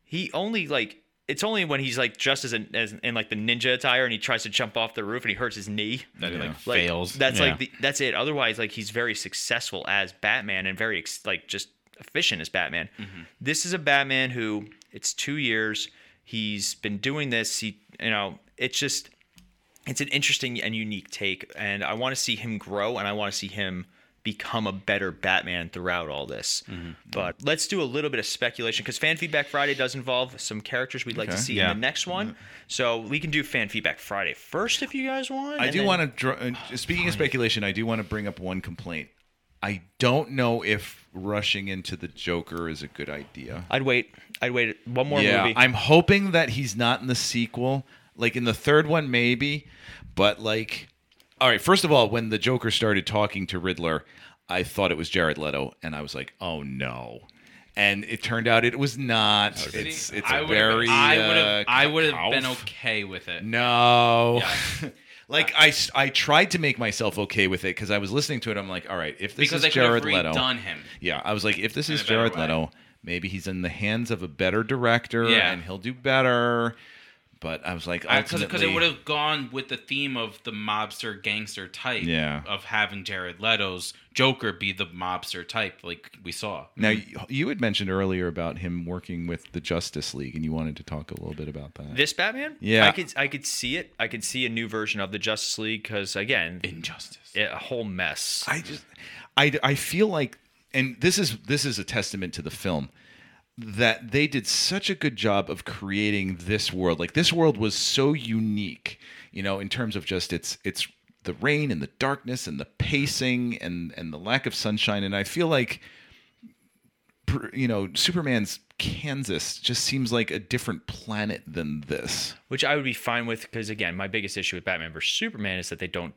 He only like it's only when he's like dressed as an as in like the ninja attire and he tries to jump off the roof and he hurts his knee. That yeah. like, like fails. That's yeah. like the, that's it. Otherwise, like he's very successful as Batman and very like just. efficient as Batman. Mm-hmm. This is a Batman who it's two years. He's been doing this. He, you know, it's just, it's an interesting and unique take. And I want to see him grow and I want to see him become a better Batman throughout all this. Mm-hmm. But let's do a little bit of speculation because Fan Feedback Friday does involve some characters we'd like okay. to see yeah. in the next one. Mm-hmm. So we can do Fan Feedback Friday first if you guys want. I do then... want to, dr- oh, speaking fine. of speculation, I do want to bring up one complaint. I don't know if rushing into the Joker is a good idea. I'd wait. I'd wait one more yeah, movie. I'm hoping that he's not in the sequel. Like, in the third one, maybe. But, like... All right, first of all, when the Joker started talking to Riddler, I thought it was Jared Leto, and I was like, oh, no. And it turned out it was not. It's, it's I very... Been, I would have uh, been okay with it. No. Yeah. Like, I, I tried to make myself okay with it because I was listening to it. I'm like, all right, if this because is Jared Leto. Because I could have redone him. Yeah, I was like, if this is Jared way. Leto, maybe he's in the hands of a better director yeah. and he'll do better. But I was like, ultimately... Because it would have gone with the theme of the mobster gangster type yeah. of having Jared Leto's Joker be the mobster type like we saw. Now, you had mentioned earlier about him working with the Justice League, and you wanted to talk a little bit about that. This Batman? Yeah. I could I could see it. I could see a new version of the Justice League because, again... Injustice. It, a whole mess. I just... I, I feel like... And this is this is a testament to the film. That they did such a good job of creating this world. Like, this world was so unique, you know, in terms of just its its the rain and the darkness and the pacing and and the lack of sunshine. And I feel like, you know, Superman's Kansas just seems like a different planet than this. Which I would be fine with because, again, my biggest issue with Batman versus Superman is that they don't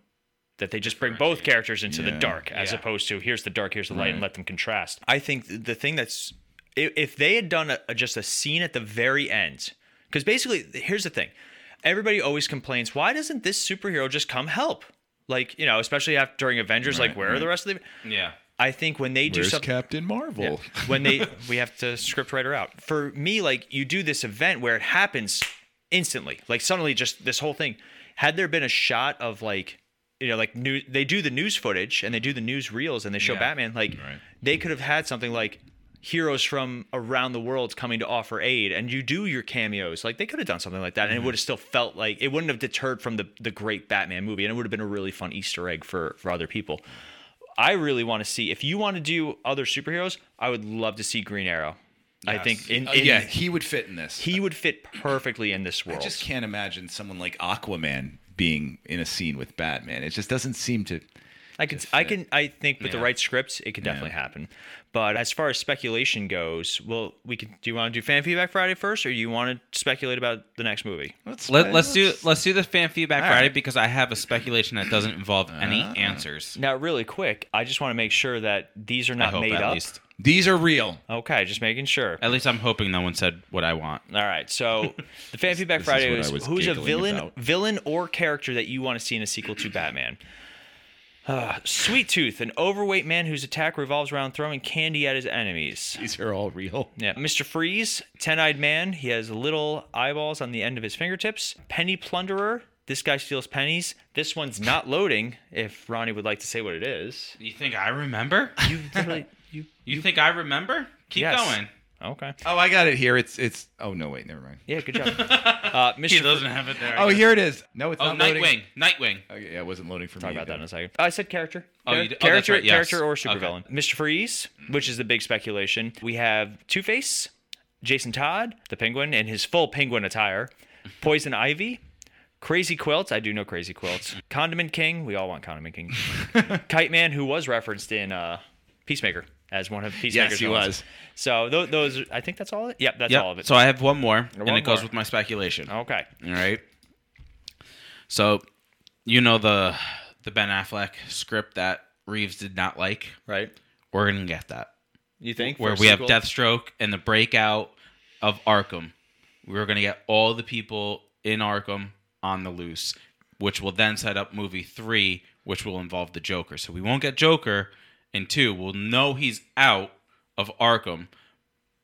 that they just bring both characters into yeah. the dark as yeah. opposed to here's the dark, here's the light, right. and let them contrast. I think the thing that's... If they had done a, just a scene at the very end, because basically, here's the thing. Everybody always complains, why doesn't this superhero just come help? Like, you know, especially after during Avengers, right, like, where right. are the rest of the... Yeah. I think when they do Where's something... Captain Marvel? Yeah, when they... we have to script writer out. For me, like, you do this event where it happens instantly. Like, suddenly just this whole thing. Had there been a shot of, like... You know, like new, they do the news footage, and they do the news reels, and they show yeah. Batman, like, right. they could have had something like... heroes from around the world coming to offer aid, and you do your cameos. Like, they could have done something like that, and mm-hmm. it would have still felt like it wouldn't have deterred from the the great Batman movie, and it would have been a really fun Easter egg for for other people. I really want to see, if you want to do other superheroes, I would love to see Green Arrow. Yes. I think in, in, uh, yeah, he would fit in this. He would fit perfectly in this world. I just can't imagine someone like Aquaman being in a scene with Batman. It just doesn't seem to. I could, I can, I think with yeah. the right scripts, it could definitely yeah. happen. But as far as speculation goes, well, we can. Do you want to do fan feedback Friday first, or you want to speculate about the next movie? Let's Let, let's do let's do the fan feedback All Friday right. because I have a speculation that doesn't involve any uh, answers. Now, really quick, I just want to make sure that these are not I hope made at up. Least. These are real. Okay, just making sure. At least I'm hoping no one said what I want. All right, so the Fan Feedback Friday is, is who's a villain about. villain or character that you want to see in a sequel to Batman? Uh, Sweet Tooth, an overweight man whose attack revolves around throwing candy at his enemies. These are all real. Yeah. Mister Freeze, ten-eyed man. He has little eyeballs on the end of his fingertips. Penny Plunderer. This guy steals pennies. This one's not loading, if Ronnie would like to say what it is. You think I remember? You literally... You, you, you think I remember? Keep yes. going. Okay. Oh, I got it here. It's it's. Oh no, wait, never mind. Yeah, good job. uh, Mister He doesn't have it there. Oh, here it is. No, it's oh, not Nightwing. Loading. Nightwing. Okay, yeah, it wasn't loading for Talk me. Talk about either. That in a second. I said character. Oh, Char- you did. Oh, character, right. yes. character or supervillain. Okay. Mister Freeze, which is the big speculation. We have Two-Face, Jason Todd, the Penguin, in his full penguin attire. Poison Ivy. Crazy Quilts. I do know Crazy Quilts. Condiment King. We all want Condiment King. Kite Man, who was referenced in uh, Peacemaker. As one of Peacemaker's Yes, he ones. Was. So those, those, I think that's all of it? Yep, that's yep. all of it. So I have one more, and, one and it more. goes with my speculation. Okay. All right. So, you know the the Ben Affleck script that Reeves did not like? Right. We're going to get that. You think? Where we sequel? have Deathstroke and the breakout of Arkham. We're going to get all the people in Arkham on the loose, which will then set up movie three, which will involve the Joker. So we won't get Joker... And two, we'll know he's out of Arkham,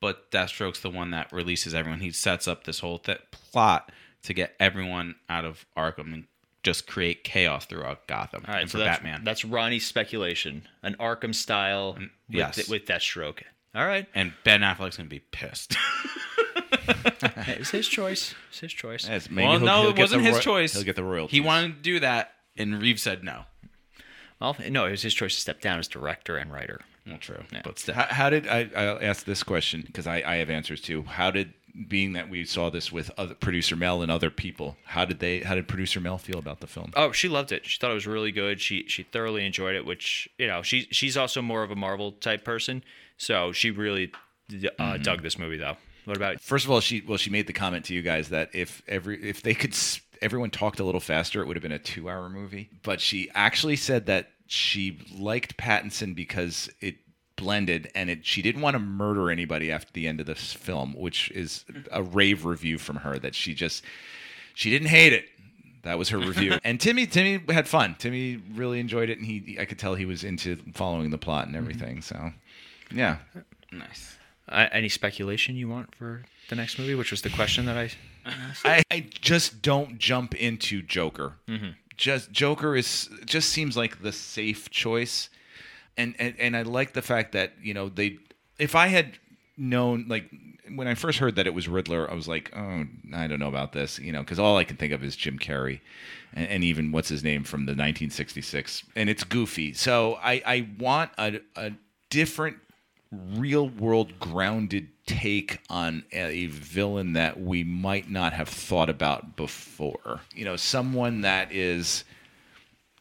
but Deathstroke's the one that releases everyone. He sets up this whole th- plot to get everyone out of Arkham and just create chaos throughout Gotham. All right, and so for that's, Batman. That's Ronnie's speculation. An Arkham style with, yes. with Deathstroke. All right. And Ben Affleck's going to be pissed. It's his choice. It's his choice. Yes, maybe well, he'll, no, he'll it wasn't his ro- choice. He'll get the royalties. He wanted to do that, and Reeves said no. Well, no, it was his choice to step down as director and writer. Well, true. Yeah. But how, how did I? I'll ask this question because I, I have answers too. How did, being that we saw this with other, producer Mel and other people, how did they? How did producer Mel feel about the film? Oh, she loved it. She thought it was really good. She she thoroughly enjoyed it. Which, you know, she she's also more of a Marvel type person, so she really uh, mm-hmm. dug this movie though. What about? First of all, she well she made the comment to you guys that if every if they could. Sp- Everyone talked a little faster. It would have been a two-hour movie. But she actually said that she liked Pattinson because it blended, and it, she didn't want to murder anybody after the end of this film, which is a rave review from her that she just – she didn't hate it. That was her review. And Timmy Timmy had fun. Timmy really enjoyed it, and he I could tell he was into following the plot and everything. So, yeah. Nice. Uh, any speculation you want for the next movie, which was the question that I asked? I, I just don't jump into Joker. Mm-hmm. Just Joker is just seems like the safe choice, and, and and I like the fact that you know they. If I had known, like when I first heard that it was Riddler, I was like, oh, I don't know about this, you know, because all I can think of is Jim Carrey, and, and even what's his name from the nineteen sixty-six, and it's goofy. So I I want a a different. Real world grounded take on a villain that we might not have thought about before. You know, someone that is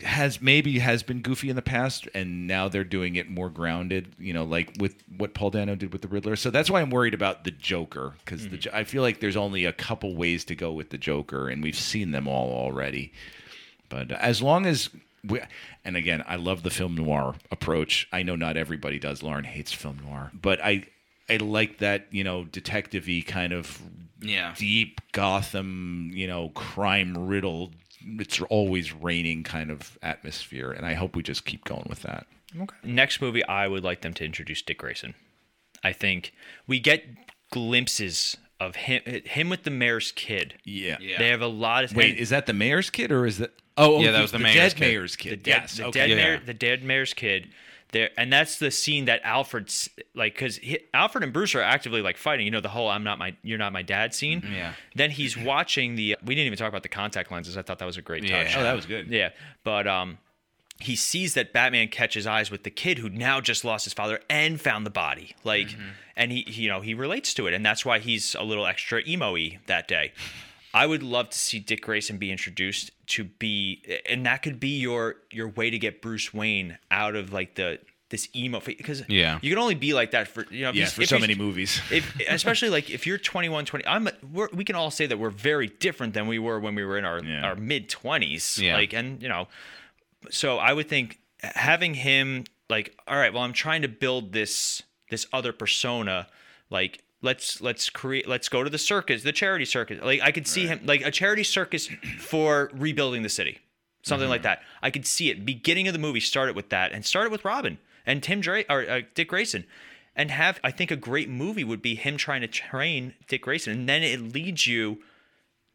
has maybe has been goofy in the past, and now they're doing it more grounded, you know, like with what Paul Dano did with the Riddler. So that's why I'm worried about the Joker, because mm-hmm. the I feel like there's only a couple ways to go with the Joker, and we've seen them all already. But as long as We, and again, I love the film noir approach. I know not everybody does. Lauren hates film noir. But I I like that, you know, detective-y kind of yeah. deep Gotham, you know, crime-riddled, it's always raining kind of atmosphere. And I hope we just keep going with that. Okay. Next movie, I would like them to introduce Dick Grayson. I think we get glimpses of him him with the mayor's kid. Yeah. yeah. They have a lot of... Wait, is that the mayor's kid or is that... Oh, oh, yeah, that the, was the, the mayor's dead kid. mayor's kid. The dead, yes, the okay. dead yeah. mayor, the dead mayor's kid. there, and that's the scene that Alfred's like, because Alfred and Bruce are actively like fighting, you know, the whole I'm not my, you're not my dad scene. Yeah. Then he's watching the, we didn't even talk about the contact lenses. I thought that was a great touch. Yeah. Oh, that was good. Yeah. But, um, he sees that Batman catches eyes with the kid who now just lost his father and found the body. Like, mm-hmm. and he, you know, he relates to it. And that's why he's a little extra emo-y that day. I would love to see Dick Grayson be introduced to be, and that could be your, your way to get Bruce Wayne out of like the, this emo, because yeah. you can only be like that for, you know, yeah, for so many movies, if, especially like if you're twenty-one, twenty, I'm, we're, we can all say that we're very different than we were when we were in our, yeah. our mid twenties. Yeah. Like, and you know, so I would think having him like, all right, well, I'm trying to build this, this other persona, like, Let's let's create. Let's go to the circus, the charity circus. Like I could see right. him, like a charity circus for rebuilding the city, something mm-hmm. like that. I could see it. Beginning of the movie, start it with that, and start it with Robin and Tim Drake or uh, Dick Grayson, and have. I think a great movie would be him trying to train Dick Grayson, and then it leads you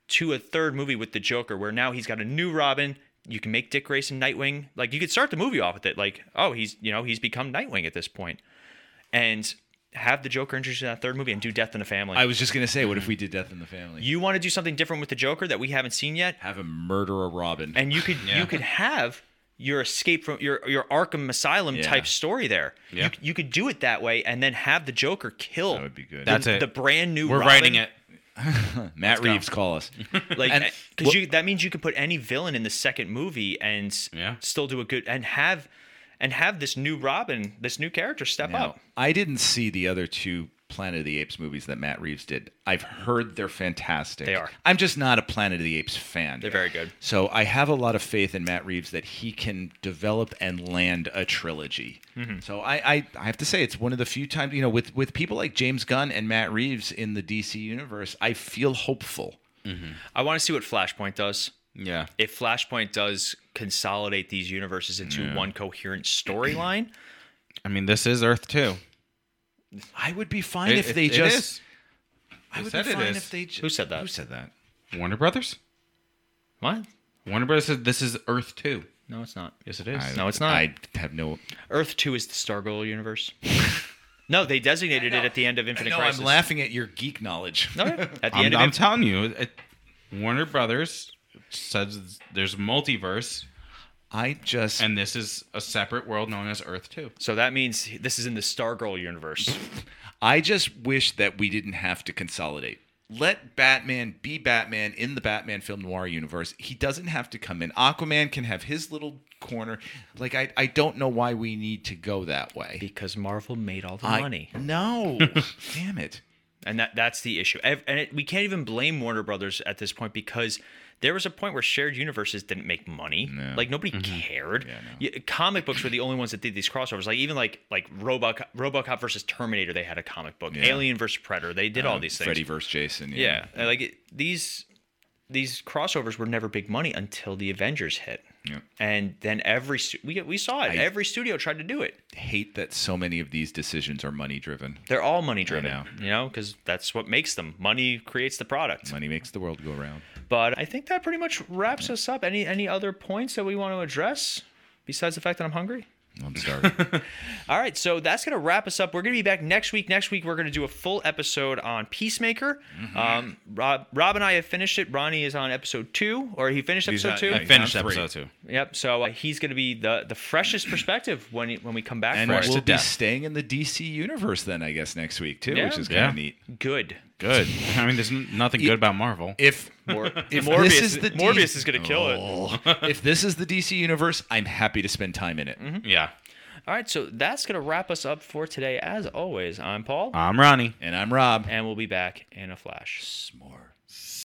to a third movie with the Joker, where now he's got a new Robin. You can make Dick Grayson Nightwing. Like you could start the movie off with it, like oh he's you know he's become Nightwing at this point, and. Have the Joker introduced in that third movie and do Death in the Family. I was just gonna say, what if we did Death in the Family? You want to do something different with the Joker that we haven't seen yet? Have him murder a Robin, and you could yeah. you could have your escape from your your Arkham Asylum yeah. type story there. Yeah. You, you could do it that way, and then have the Joker kill. That would be good. The, That's it. The brand new. We're Robin. Writing it. Matt Reeves, call us. Like, because well, that means you can put any villain in the second movie and yeah. still do a good and have. And have this new Robin, this new character step now, up. I didn't see the other two Planet of the Apes movies that Matt Reeves did. I've heard they're fantastic. They are. I'm just not a Planet of the Apes fan. They're very good. So I have a lot of faith in Matt Reeves that he can develop and land a trilogy. Mm-hmm. So I, I, I have to say it's one of the few times, you know, with, with people like James Gunn and Matt Reeves in the D C universe, I feel hopeful. Mm-hmm. I want to see what Flashpoint does. Yeah. If Flashpoint does consolidate these universes into yeah. one coherent storyline, I mean, this is Earth two. I would be fine it, if they it, just. It is. I would be fine if they just. Who said that? Who said that? Warner Brothers. What? Warner Brothers said this is Earth two. No, it's not. Yes, it is. I, no, it's not. I have no. Earth two is the Stargirl universe. No, they designated it at the end of Infinite I know, Crisis. No, I'm laughing at your geek knowledge. No, at the I'm, end of I'm Inf- telling you, it, Warner Brothers. Says there's a multiverse. I just and this is a separate world known as Earth two. So that means this is in the Stargirl universe. I just wish that we didn't have to consolidate. Let Batman be Batman in the Batman film noir universe. He doesn't have to come in. Aquaman can have his little corner. Like I, I don't know why we need to go that way. Because Marvel made all the I, money. No, damn it. And that that's the issue. And it, we can't even blame Warner Brothers at this point because. There was a point where shared universes didn't make money. No. Like nobody mm-hmm. cared. Yeah, no. yeah, comic books were the only ones that did these crossovers. Like even like like Robocop, Robocop versus Terminator, they had a comic book. Yeah. Alien versus Predator, they did um, all these things. Freddy versus Jason. Yeah, yeah. Like it, these these crossovers were never big money until the Avengers hit. Yeah. And then every we we saw it. I every studio tried to do it. Hate that so many of these decisions are money driven. They're all money driven. I know. You know, because that's what makes them. Money creates the product. Money makes the world go round. But I think that pretty much wraps yeah. us up. Any any other points that we want to address besides the fact that I'm hungry? I'm sorry. All right, so that's going to wrap us up. We're going to be back next week. Next week, we're going to do a full episode on Peacemaker. Mm-hmm. Um, Rob, Rob and I have finished it. Ronnie is on episode two, or he finished he's episode not, two. I finished episode three. two. Yep, so uh, he's going to be the, the freshest perspective when he, when we come back. And for we'll be death. staying in the D C universe then, I guess, next week, too, yeah. which is kind yeah. of neat. Good. Good. I mean, there's nothing good about Marvel. If, Mor- if Morbius, this is the D- Morbius is going to kill oh. it. If this is the D C universe, I'm happy to spend time in it. Mm-hmm. Yeah. All right, so that's going to wrap us up for today. As always, I'm Paul. I'm Ronnie. And I'm Rob. And we'll be back in a flash. S'more.